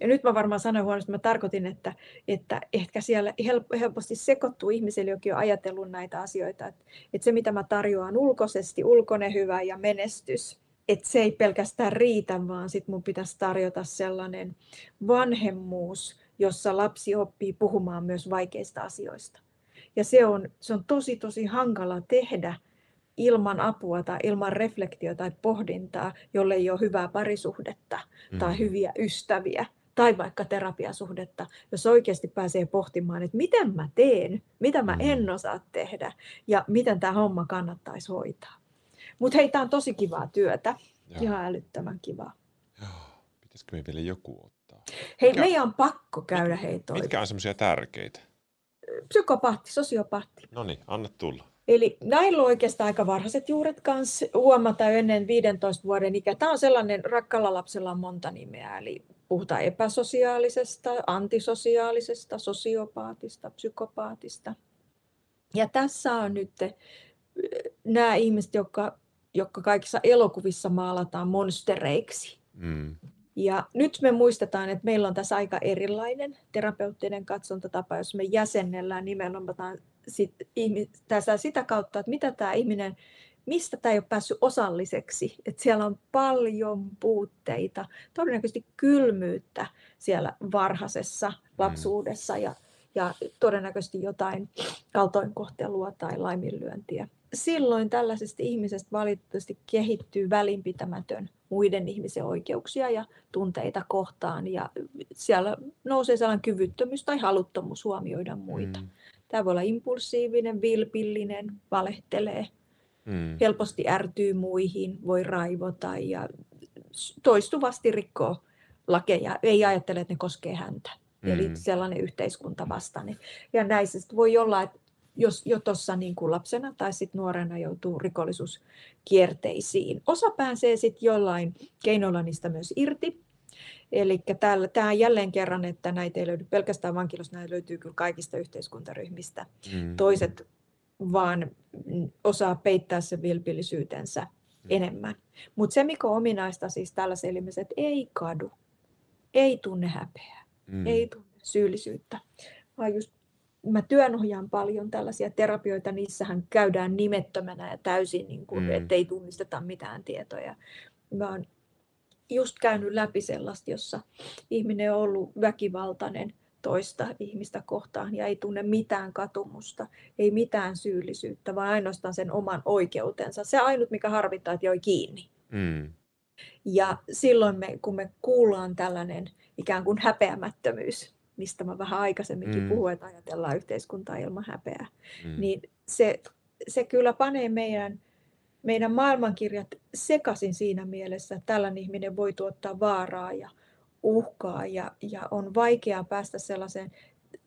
Ja nyt mä varmaan sanoin huonosti, mä tarkoitin, että, että ehkä siellä helposti sekoittuu ihmiselle, joka on ajatellut näitä asioita, että, että se mitä mä tarjoan ulkoisesti, ulkoinen hyvä ja menestys, että se ei pelkästään riitä, vaan sit mun pitäisi tarjota sellainen vanhemmuus, jossa lapsi oppii puhumaan myös vaikeista asioista. Ja se on, se on tosi, tosi hankala tehdä ilman apua tai ilman reflektiota tai pohdintaa, jolle ei ole hyvää parisuhdetta tai mm. hyviä ystäviä tai vaikka terapiasuhdetta, jos oikeasti pääsee pohtimaan, että miten mä teen, mitä mä en osaa tehdä ja miten tämä homma kannattaisi hoitaa. Mutta hei, tämä on tosi kivaa työtä, Joo. ihan älyttömän kivaa. Joo, pitäisikö me vielä joku ottaa? Hei, Mikä... meidän on pakko käydä Mit... hei toi. Mitkä on semmoisia tärkeitä? Psykopaatti, sosiopaatti. No niin, anna tulla. Eli näillä on oikeastaan aika varhaiset juuret kanssa huomata ennen viidentoista vuoden ikä. Tämä on sellainen, rakkaalla lapsella on monta nimeä, eli puhutaan epäsosiaalisesta, antisosiaalisesta, sosiopaatista, psykopaatista. Ja tässä on nyt nämä ihmiset, jotka, jotka kaikissa elokuvissa maalataan monstereiksi. Mm. Ja nyt me muistetaan, että meillä on tässä aika erilainen terapeuttinen katsontatapa, jos me jäsennellään nimenomaan sit, tässä sitä kautta, että mitä tämä ihminen, mistä tämä ei ole päässyt osalliseksi. Että siellä on paljon puutteita, todennäköisesti kylmyyttä siellä varhaisessa lapsuudessa ja, ja todennäköisesti jotain kaltoinkohtelua tai laiminlyöntiä. Silloin tällaisesta ihmisestä valitettavasti kehittyy välinpitämätön muiden ihmisen oikeuksia ja tunteita kohtaan. Ja siellä nousee sellainen kyvyttömyys tai haluttomuus huomioida muita. Mm. Tämä voi olla impulsiivinen, vilpillinen, valehtelee, mm. helposti ärtyy muihin, voi raivota ja toistuvasti rikkoo lakeja. Ei ajattele, että ne koskee häntä. Mm. Eli sellainen yhteiskunta vastainen. Ja näistä voi olla, että jos jo tuossa niin kuin lapsena tai sit nuorena joutuu rikollisuuskierteisiin. Osa pääsee sitten jollain keinoilla niistä myös irti. Eli tämä jälleen kerran, että näitä ei löydy pelkästään vankilosta, näitä löytyy kyllä kaikista yhteiskuntaryhmistä. Mm. Toiset vaan osaa peittää sen vilpillisyytensä mm. enemmän. Mutta se, mikä on ominaista siis tällaiselle ihmiselle, että ei kadu, ei tunne häpeää, mm. ei tunne syyllisyyttä, vaan just mä työnohjaan paljon tällaisia terapioita, niissähän käydään nimettömänä ja täysin, niin kuin, mm. ettei tunnisteta mitään tietoja. Mä oon just käynyt läpi sellaista, jossa ihminen on ollut väkivaltainen toista ihmistä kohtaan ja ei tunne mitään katumusta, ei mitään syyllisyyttä, vaan ainoastaan sen oman oikeutensa. Se ainut, mikä harvittaa, että joi kiinni. Mm. Ja silloin, me, kun me kuullaan tällainen ikään kuin häpeämättömyys, mistä mä vähän aikaisemminkin mm. puhuin, että ajatellaan yhteiskuntaa ilman häpeää, mm. niin se, se kyllä panee meidän, meidän maailmankirjat sekaisin siinä mielessä, että tällainen ihminen voi tuottaa vaaraa ja uhkaa, ja, ja on vaikea päästä sellaiseen,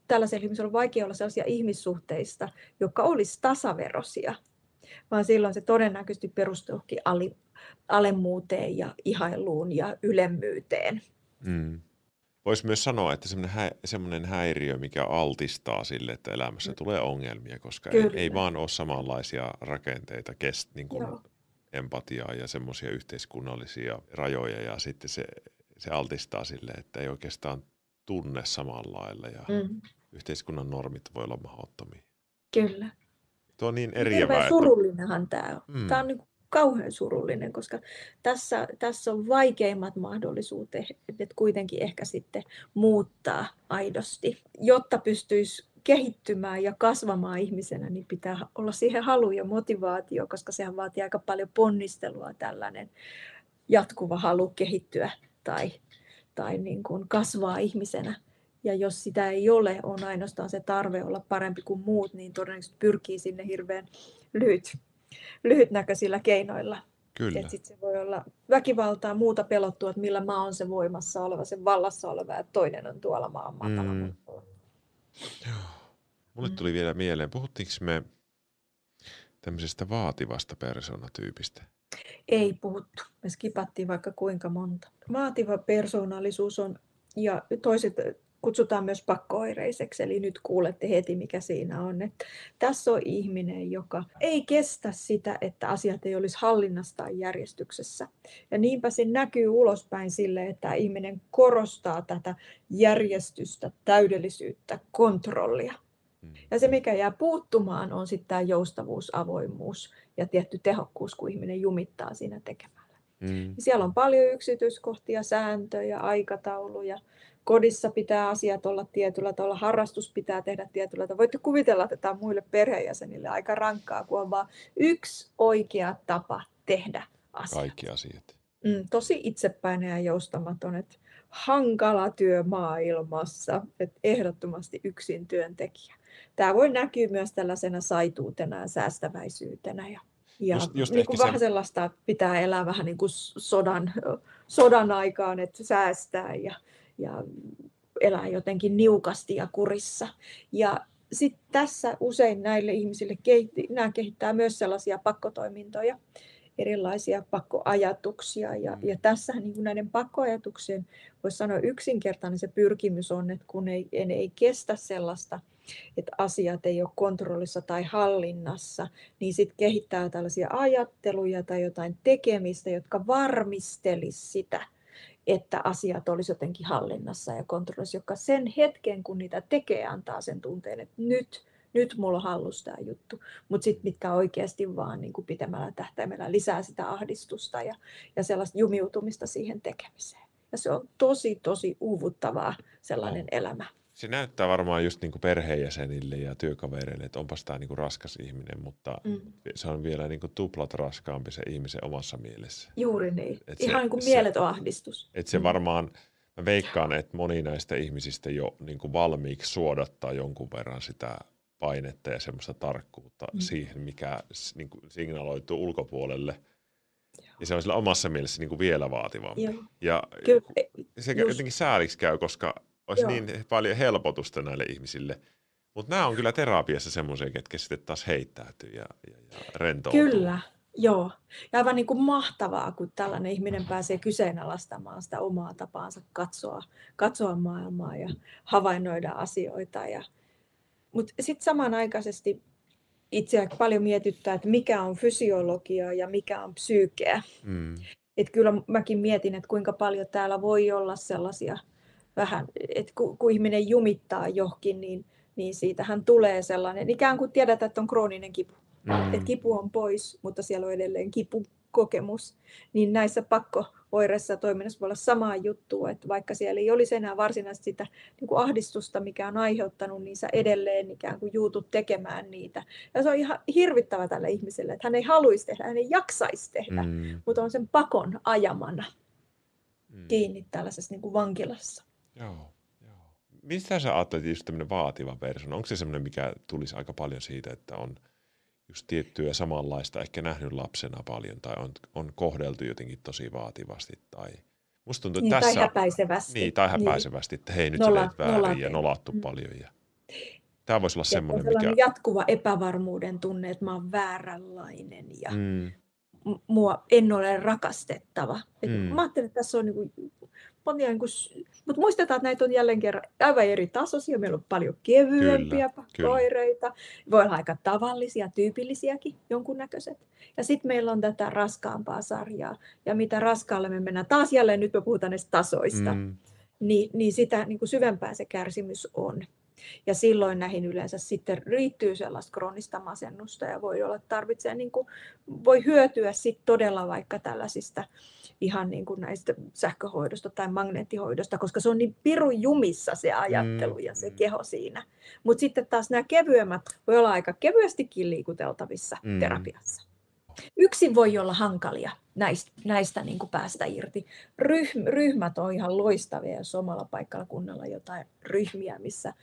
tällaisella ihmisellä on vaikea olla sellaisia ihmissuhteista, jotka olisi tasaveroisia, vaan silloin se todennäköisesti perustuukin ali, alemmuuteen ja ihailuun ja ylemmyyteen. Mm. Voisi myös sanoa, että semmoinen häiriö, mikä altistaa sille, että elämässä tulee ongelmia, koska ei, ei vaan ole samanlaisia rakenteita, kest, niin kuin empatiaa ja semmoisia yhteiskunnallisia rajoja, ja sitten se, se altistaa sille, että ei oikeastaan tunne samalla lailla, ja mm. yhteiskunnan normit voi olla mahdottomia. Kyllä. Tuo on niin eriävää. Hirveän surullinenhan että... tämä on. Mm. Tämä on niin kauhean surullinen, koska tässä, tässä on vaikeimmat mahdollisuudet kuitenkin ehkä sitten muuttaa aidosti. Jotta pystyisi kehittymään ja kasvamaan ihmisenä, niin pitää olla siihen halu ja motivaatio, koska sehän vaatii aika paljon ponnistelua tällainen jatkuva halu kehittyä tai, tai niin kuin kasvaa ihmisenä. Ja jos sitä ei ole, on ainoastaan se tarve olla parempi kuin muut, niin todennäköisesti pyrkii sinne hirveän lyhyt. lyhytnäköisillä keinoilla. Kyllä. Et sit se voi olla väkivaltaa, muuta pelottua, että millä mä oon se voimassa oleva, se vallassa oleva, ja toinen on tuolla maan matala. Mm. Mulle mm. tuli vielä mieleen, puhuttiinko me tämmöisestä vaativasta persoonatyypistä? Ei puhuttu. Me skipattiin vaikka kuinka monta. Vaativa persoonallisuus on, ja toiset kutsutaan myös pakko-oireiseksi, eli nyt kuulette heti, mikä siinä on. Että tässä on ihminen, joka ei kestä sitä, että asiat ei olisi hallinnassa tai järjestyksessä. Ja niinpä se näkyy ulospäin sille, että ihminen korostaa tätä järjestystä, täydellisyyttä, kontrollia. Ja se, mikä jää puuttumaan, on sitten tämä joustavuus, avoimuus ja tietty tehokkuus, kun ihminen jumittaa siinä tekemällä. Mm. Siellä on paljon yksityiskohtia, sääntöjä, aikatauluja. Kodissa pitää asiat olla tietyllä tavalla, harrastus pitää tehdä tietyllä tavalla. Voitte kuvitella, että tämä on muille perheenjäsenille aika rankkaa, kun on vain yksi oikea tapa tehdä asiat. Kaikki asiat. Mm, tosi itsepäinen ja joustamaton, että hankala työ maailmassa, että ehdottomasti yksin työntekijä. Tämä voi näkyä myös tällaisena saituutena ja säästäväisyytenä. Ja, ja just, just niin kuin vähän sellaista pitää elää vähän niin kuin sodan, sodan aikaan, että säästää ja... ja elää jotenkin niukasti ja kurissa. Ja sitten tässä usein näille ihmisille nämä kehittää myös sellaisia pakkotoimintoja, erilaisia pakkoajatuksia. Ja, ja tässä niin näiden pakkoajatuksien, voisi sanoa yksinkertainen se pyrkimys on, että kun ei, en, ei kestä sellaista että asiat ei ole kontrollissa tai hallinnassa, niin sitten kehittää tällaisia ajatteluja tai jotain tekemistä, jotka varmistelisi sitä, että asiat olisi jotenkin hallinnassa ja kontrollissa, joka sen hetken, kun niitä tekee, antaa sen tunteen, että nyt, nyt mulla on hallussa tämä juttu. Mutta sitten mitkä oikeasti vaan niin kuin pitämällä tähtäimellä lisää sitä ahdistusta ja, ja sellaista jumiutumista siihen tekemiseen. Ja se on tosi, tosi uuvuttavaa sellainen no. elämä. Se näyttää varmaan just niin kuin perheenjäsenille ja työkavereille, että onpas tämä niin kuin raskas ihminen, mutta mm. se on vielä niin kuin tuplat raskaampi se ihmisen omassa mielessä. Juuri niin. Et Ihan se, niin kuin mieleton ahdistus. Että se varmaan, mä veikkaan, että moni näistä ihmisistä jo niin kuin valmiiksi suodattaa jonkun verran sitä painetta ja semmoista tarkkuutta mm. siihen, mikä niin kuin signaloituu ulkopuolelle. Ja se on sillä omassa mielessä niin kuin vielä vaativampi. Joo. Ja Kyllä, se just. jotenkin sääliksi käy, koska olisi Joo. niin paljon helpotusta näille ihmisille. Mutta nämä on kyllä terapiassa semmoisia, ketkä sitten taas heittäytyy ja, ja, ja rentoutuu. Kyllä. Joo, ja aivan niin kuin mahtavaa, kun tällainen ihminen pääsee kyseenalaistamaan sitä omaa tapaansa katsoa, katsoa maailmaa ja havainnoida asioita. Ja... Mutta sitten samanaikaisesti itseä paljon mietittää, että mikä on fysiologiaa ja mikä on psyykeä. Mm. Että kyllä mäkin mietin, että kuinka paljon täällä voi olla sellaisia vähän, että kun, kun ihminen jumittaa johonkin, niin, niin siitähän tulee sellainen, ikään kuin tiedät, että on krooninen kipu. Mm. Että kipu on pois, mutta siellä on edelleen kipukokemus. Niin näissä pakkooireissa ja toiminnassa voi olla samaa juttua, että vaikka siellä ei olisi enää varsinaisesti sitä niin kuin ahdistusta, mikä on aiheuttanut, niin sä edelleen ikään kuin juutut tekemään niitä. Ja se on ihan hirvittävä tälle ihmiselle, että hän ei haluaisi tehdä, hän ei jaksaisi tehdä, mm. mutta on sen pakon ajamana mm. kiinni tällaisessa niin kuin vankilassa. Joo, joo. Mistä sä ajattelet just tämmöinen vaativa persoona? Onko se semmoinen, mikä tulisi aika paljon siitä, että on just tiettyä samanlaista, ehkä nähnyt lapsena paljon, tai on, on kohdeltu jotenkin tosi vaativasti, tai musta tuntuu, että niin, tässä... Tai häpäisevästi. Niin, tai häpäisevästi, niin. Että hei, nyt Nola, sä teet väärin nolake. ja nolattu mm. paljon. Ja... Tämä voisi olla ja semmoinen, mikä... Jatkuva epävarmuuden tunne, että mä oon vääränlainen, ja mm. mua en ole rakastettava. Mm. Mä ajattelin, että tässä on niinku... Niin kuin, mutta muistetaan, että näitä on jälleen kerran aivan eri tasoisia. Meillä on paljon kevyempiä pakko-oireita. Voi olla aika tavallisia, tyypillisiäkin jonkunnäköiset. Ja sitten meillä on tätä raskaampaa sarjaa. Ja mitä raskaalle me mennään, taas jälleen nyt me puhutaan näistä tasoista, mm. niin, niin sitä niin kuin syvempää se kärsimys on. Ja silloin näihin yleensä sitten riittyy sellaista kroonista masennusta ja voi olla, että tarvitsee, niin kuin, voi hyötyä sit todella vaikka tällaisista ihan niin kuin näistä sähköhoidosta tai magneettihoidosta, koska se on niin pirun jumissa se ajattelu mm. ja se keho siinä. Mutta sitten taas nämä kevyemmät voi olla aika kevyestikin liikuteltavissa mm. terapiassa. Yksin voi olla hankalia näistä, näistä niin kuin päästä irti. Ryhm, ryhmät on ihan loistavia, jos omalla paikalla kunnalla jotain ryhmiä, missä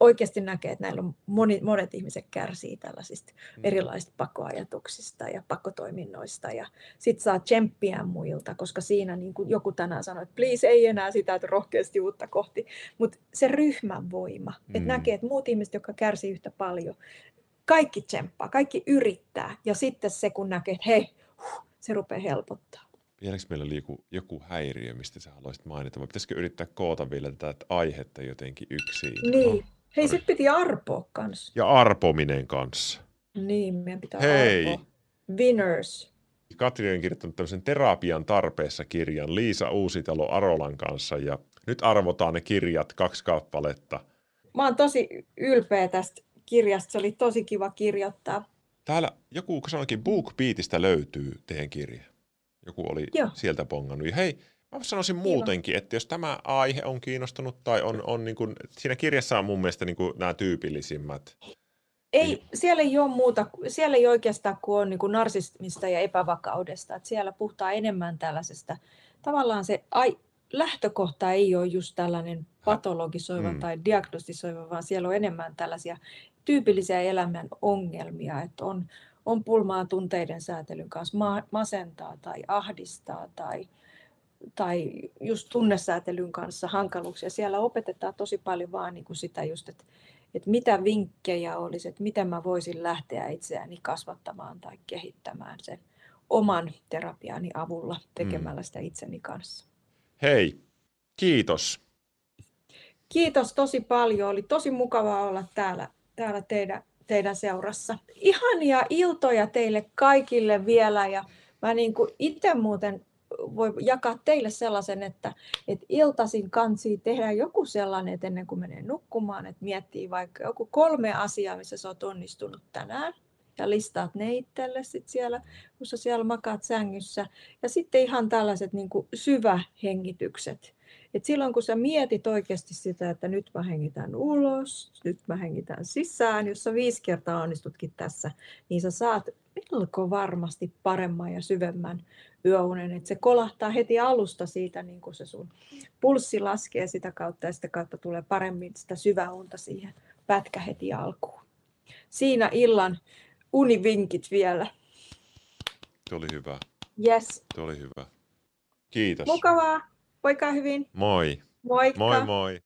oikeasti näkee, että näillä on moni, monet ihmiset kärsii tällaisista mm. erilaisista pakoajatuksista ja pakotoiminnoista. Ja sit saa tsemppiä muilta, koska siinä niin kuin joku tänään sanoi, että please ei enää sitä, että rohkeasti uutta kohti. Mutta se ryhmän voima, mm. että näkee, että muut ihmiset, jotka kärsii yhtä paljon, kaikki tsemppaa, kaikki yrittää. Ja sitten se, kun näkee, että hei, huh, se rupeaa helpottaa. Vieläkö meillä oli joku, joku häiriö, mistä sä haluaisit mainita? Vai pitäisikö yrittää koota vielä tätä aihetta jotenkin yksin? Niin. No, hei, sit piti arpoa kanssa. Ja arpominen kanssa. Niin, meidän pitää hei. arpoa. Winners. Katri on kirjoittanut tämmöisen terapian tarpeessa kirjan Liisa Uusitalo-Arolan kanssa. Ja nyt arvotaan ne kirjat, kaksi kappaletta. Mä oon tosi ylpeä tästä kirjasta. Se oli tosi kiva kirjoittaa. Täällä joku sanoikin BookBeatistä löytyy teidän kirja. Joku oli Joo. sieltä pongannut. Ja hei, mä sanoisin kiva. muutenkin, että jos tämä aihe on kiinnostunut tai on, on niin kuin, siinä kirjassa on mun mielestä niin kuin nämä tyypillisimmät. Ei, niin. Siellä ei ole muuta. Siellä ei oikeastaan kuin on niin kuin narsismista ja epävakaudesta. Että siellä puhutaan enemmän tällaisesta. Tavallaan se ai, lähtökohta ei ole just tällainen patologisoiva mm. tai diagnostisoiva, vaan siellä on enemmän tällaisia tyypillisiä elämän ongelmia, että on, on pulmaa tunteiden säätelyn kanssa, ma- masentaa tai ahdistaa tai, tai just tunnesäätelyn kanssa hankaluuksia. Siellä opetetaan tosi paljon vaan niin kuin sitä just, että, että mitä vinkkejä olisi, että miten mä voisin lähteä itseäni kasvattamaan tai kehittämään sen oman terapiani avulla tekemällä sitä itseni kanssa. Hei, kiitos. Kiitos tosi paljon. Oli tosi mukavaa olla täällä, täällä teidän, teidän seurassa. Ihania iltoja teille kaikille vielä. Ja mä niin kuin itse muuten voi jakaa teille sellaisen, että, että iltaisin kansi tehdä joku sellainen, että ennen kuin menee nukkumaan, että miettii vaikka joku kolme asiaa, missä sä oot onnistunut tänään. Ja listaat ne itselle sit siellä, kun sä siellä makaat sängyssä. Ja sitten ihan tällaiset niin kuin syvähengitykset. Et silloin kun sä mietit oikeasti sitä, että nyt mä hengitän ulos, nyt mä hengitän sisään, jos sä viisi kertaa onnistutkin tässä, niin sä saat melko varmasti paremman ja syvemmän yöunen. Et se kolahtaa heti alusta siitä, niin kun se sun pulssi laskee sitä kautta ja sitä kautta tulee paremmin sitä syväunta siihen pätkä heti alkuun. Siinä illan univinkit vielä. Tuo oli hyvä. Yes. Tuo oli hyvä. Kiitos. Mukavaa. Poikaa hyvin. Moi. Moikka. Moi moi.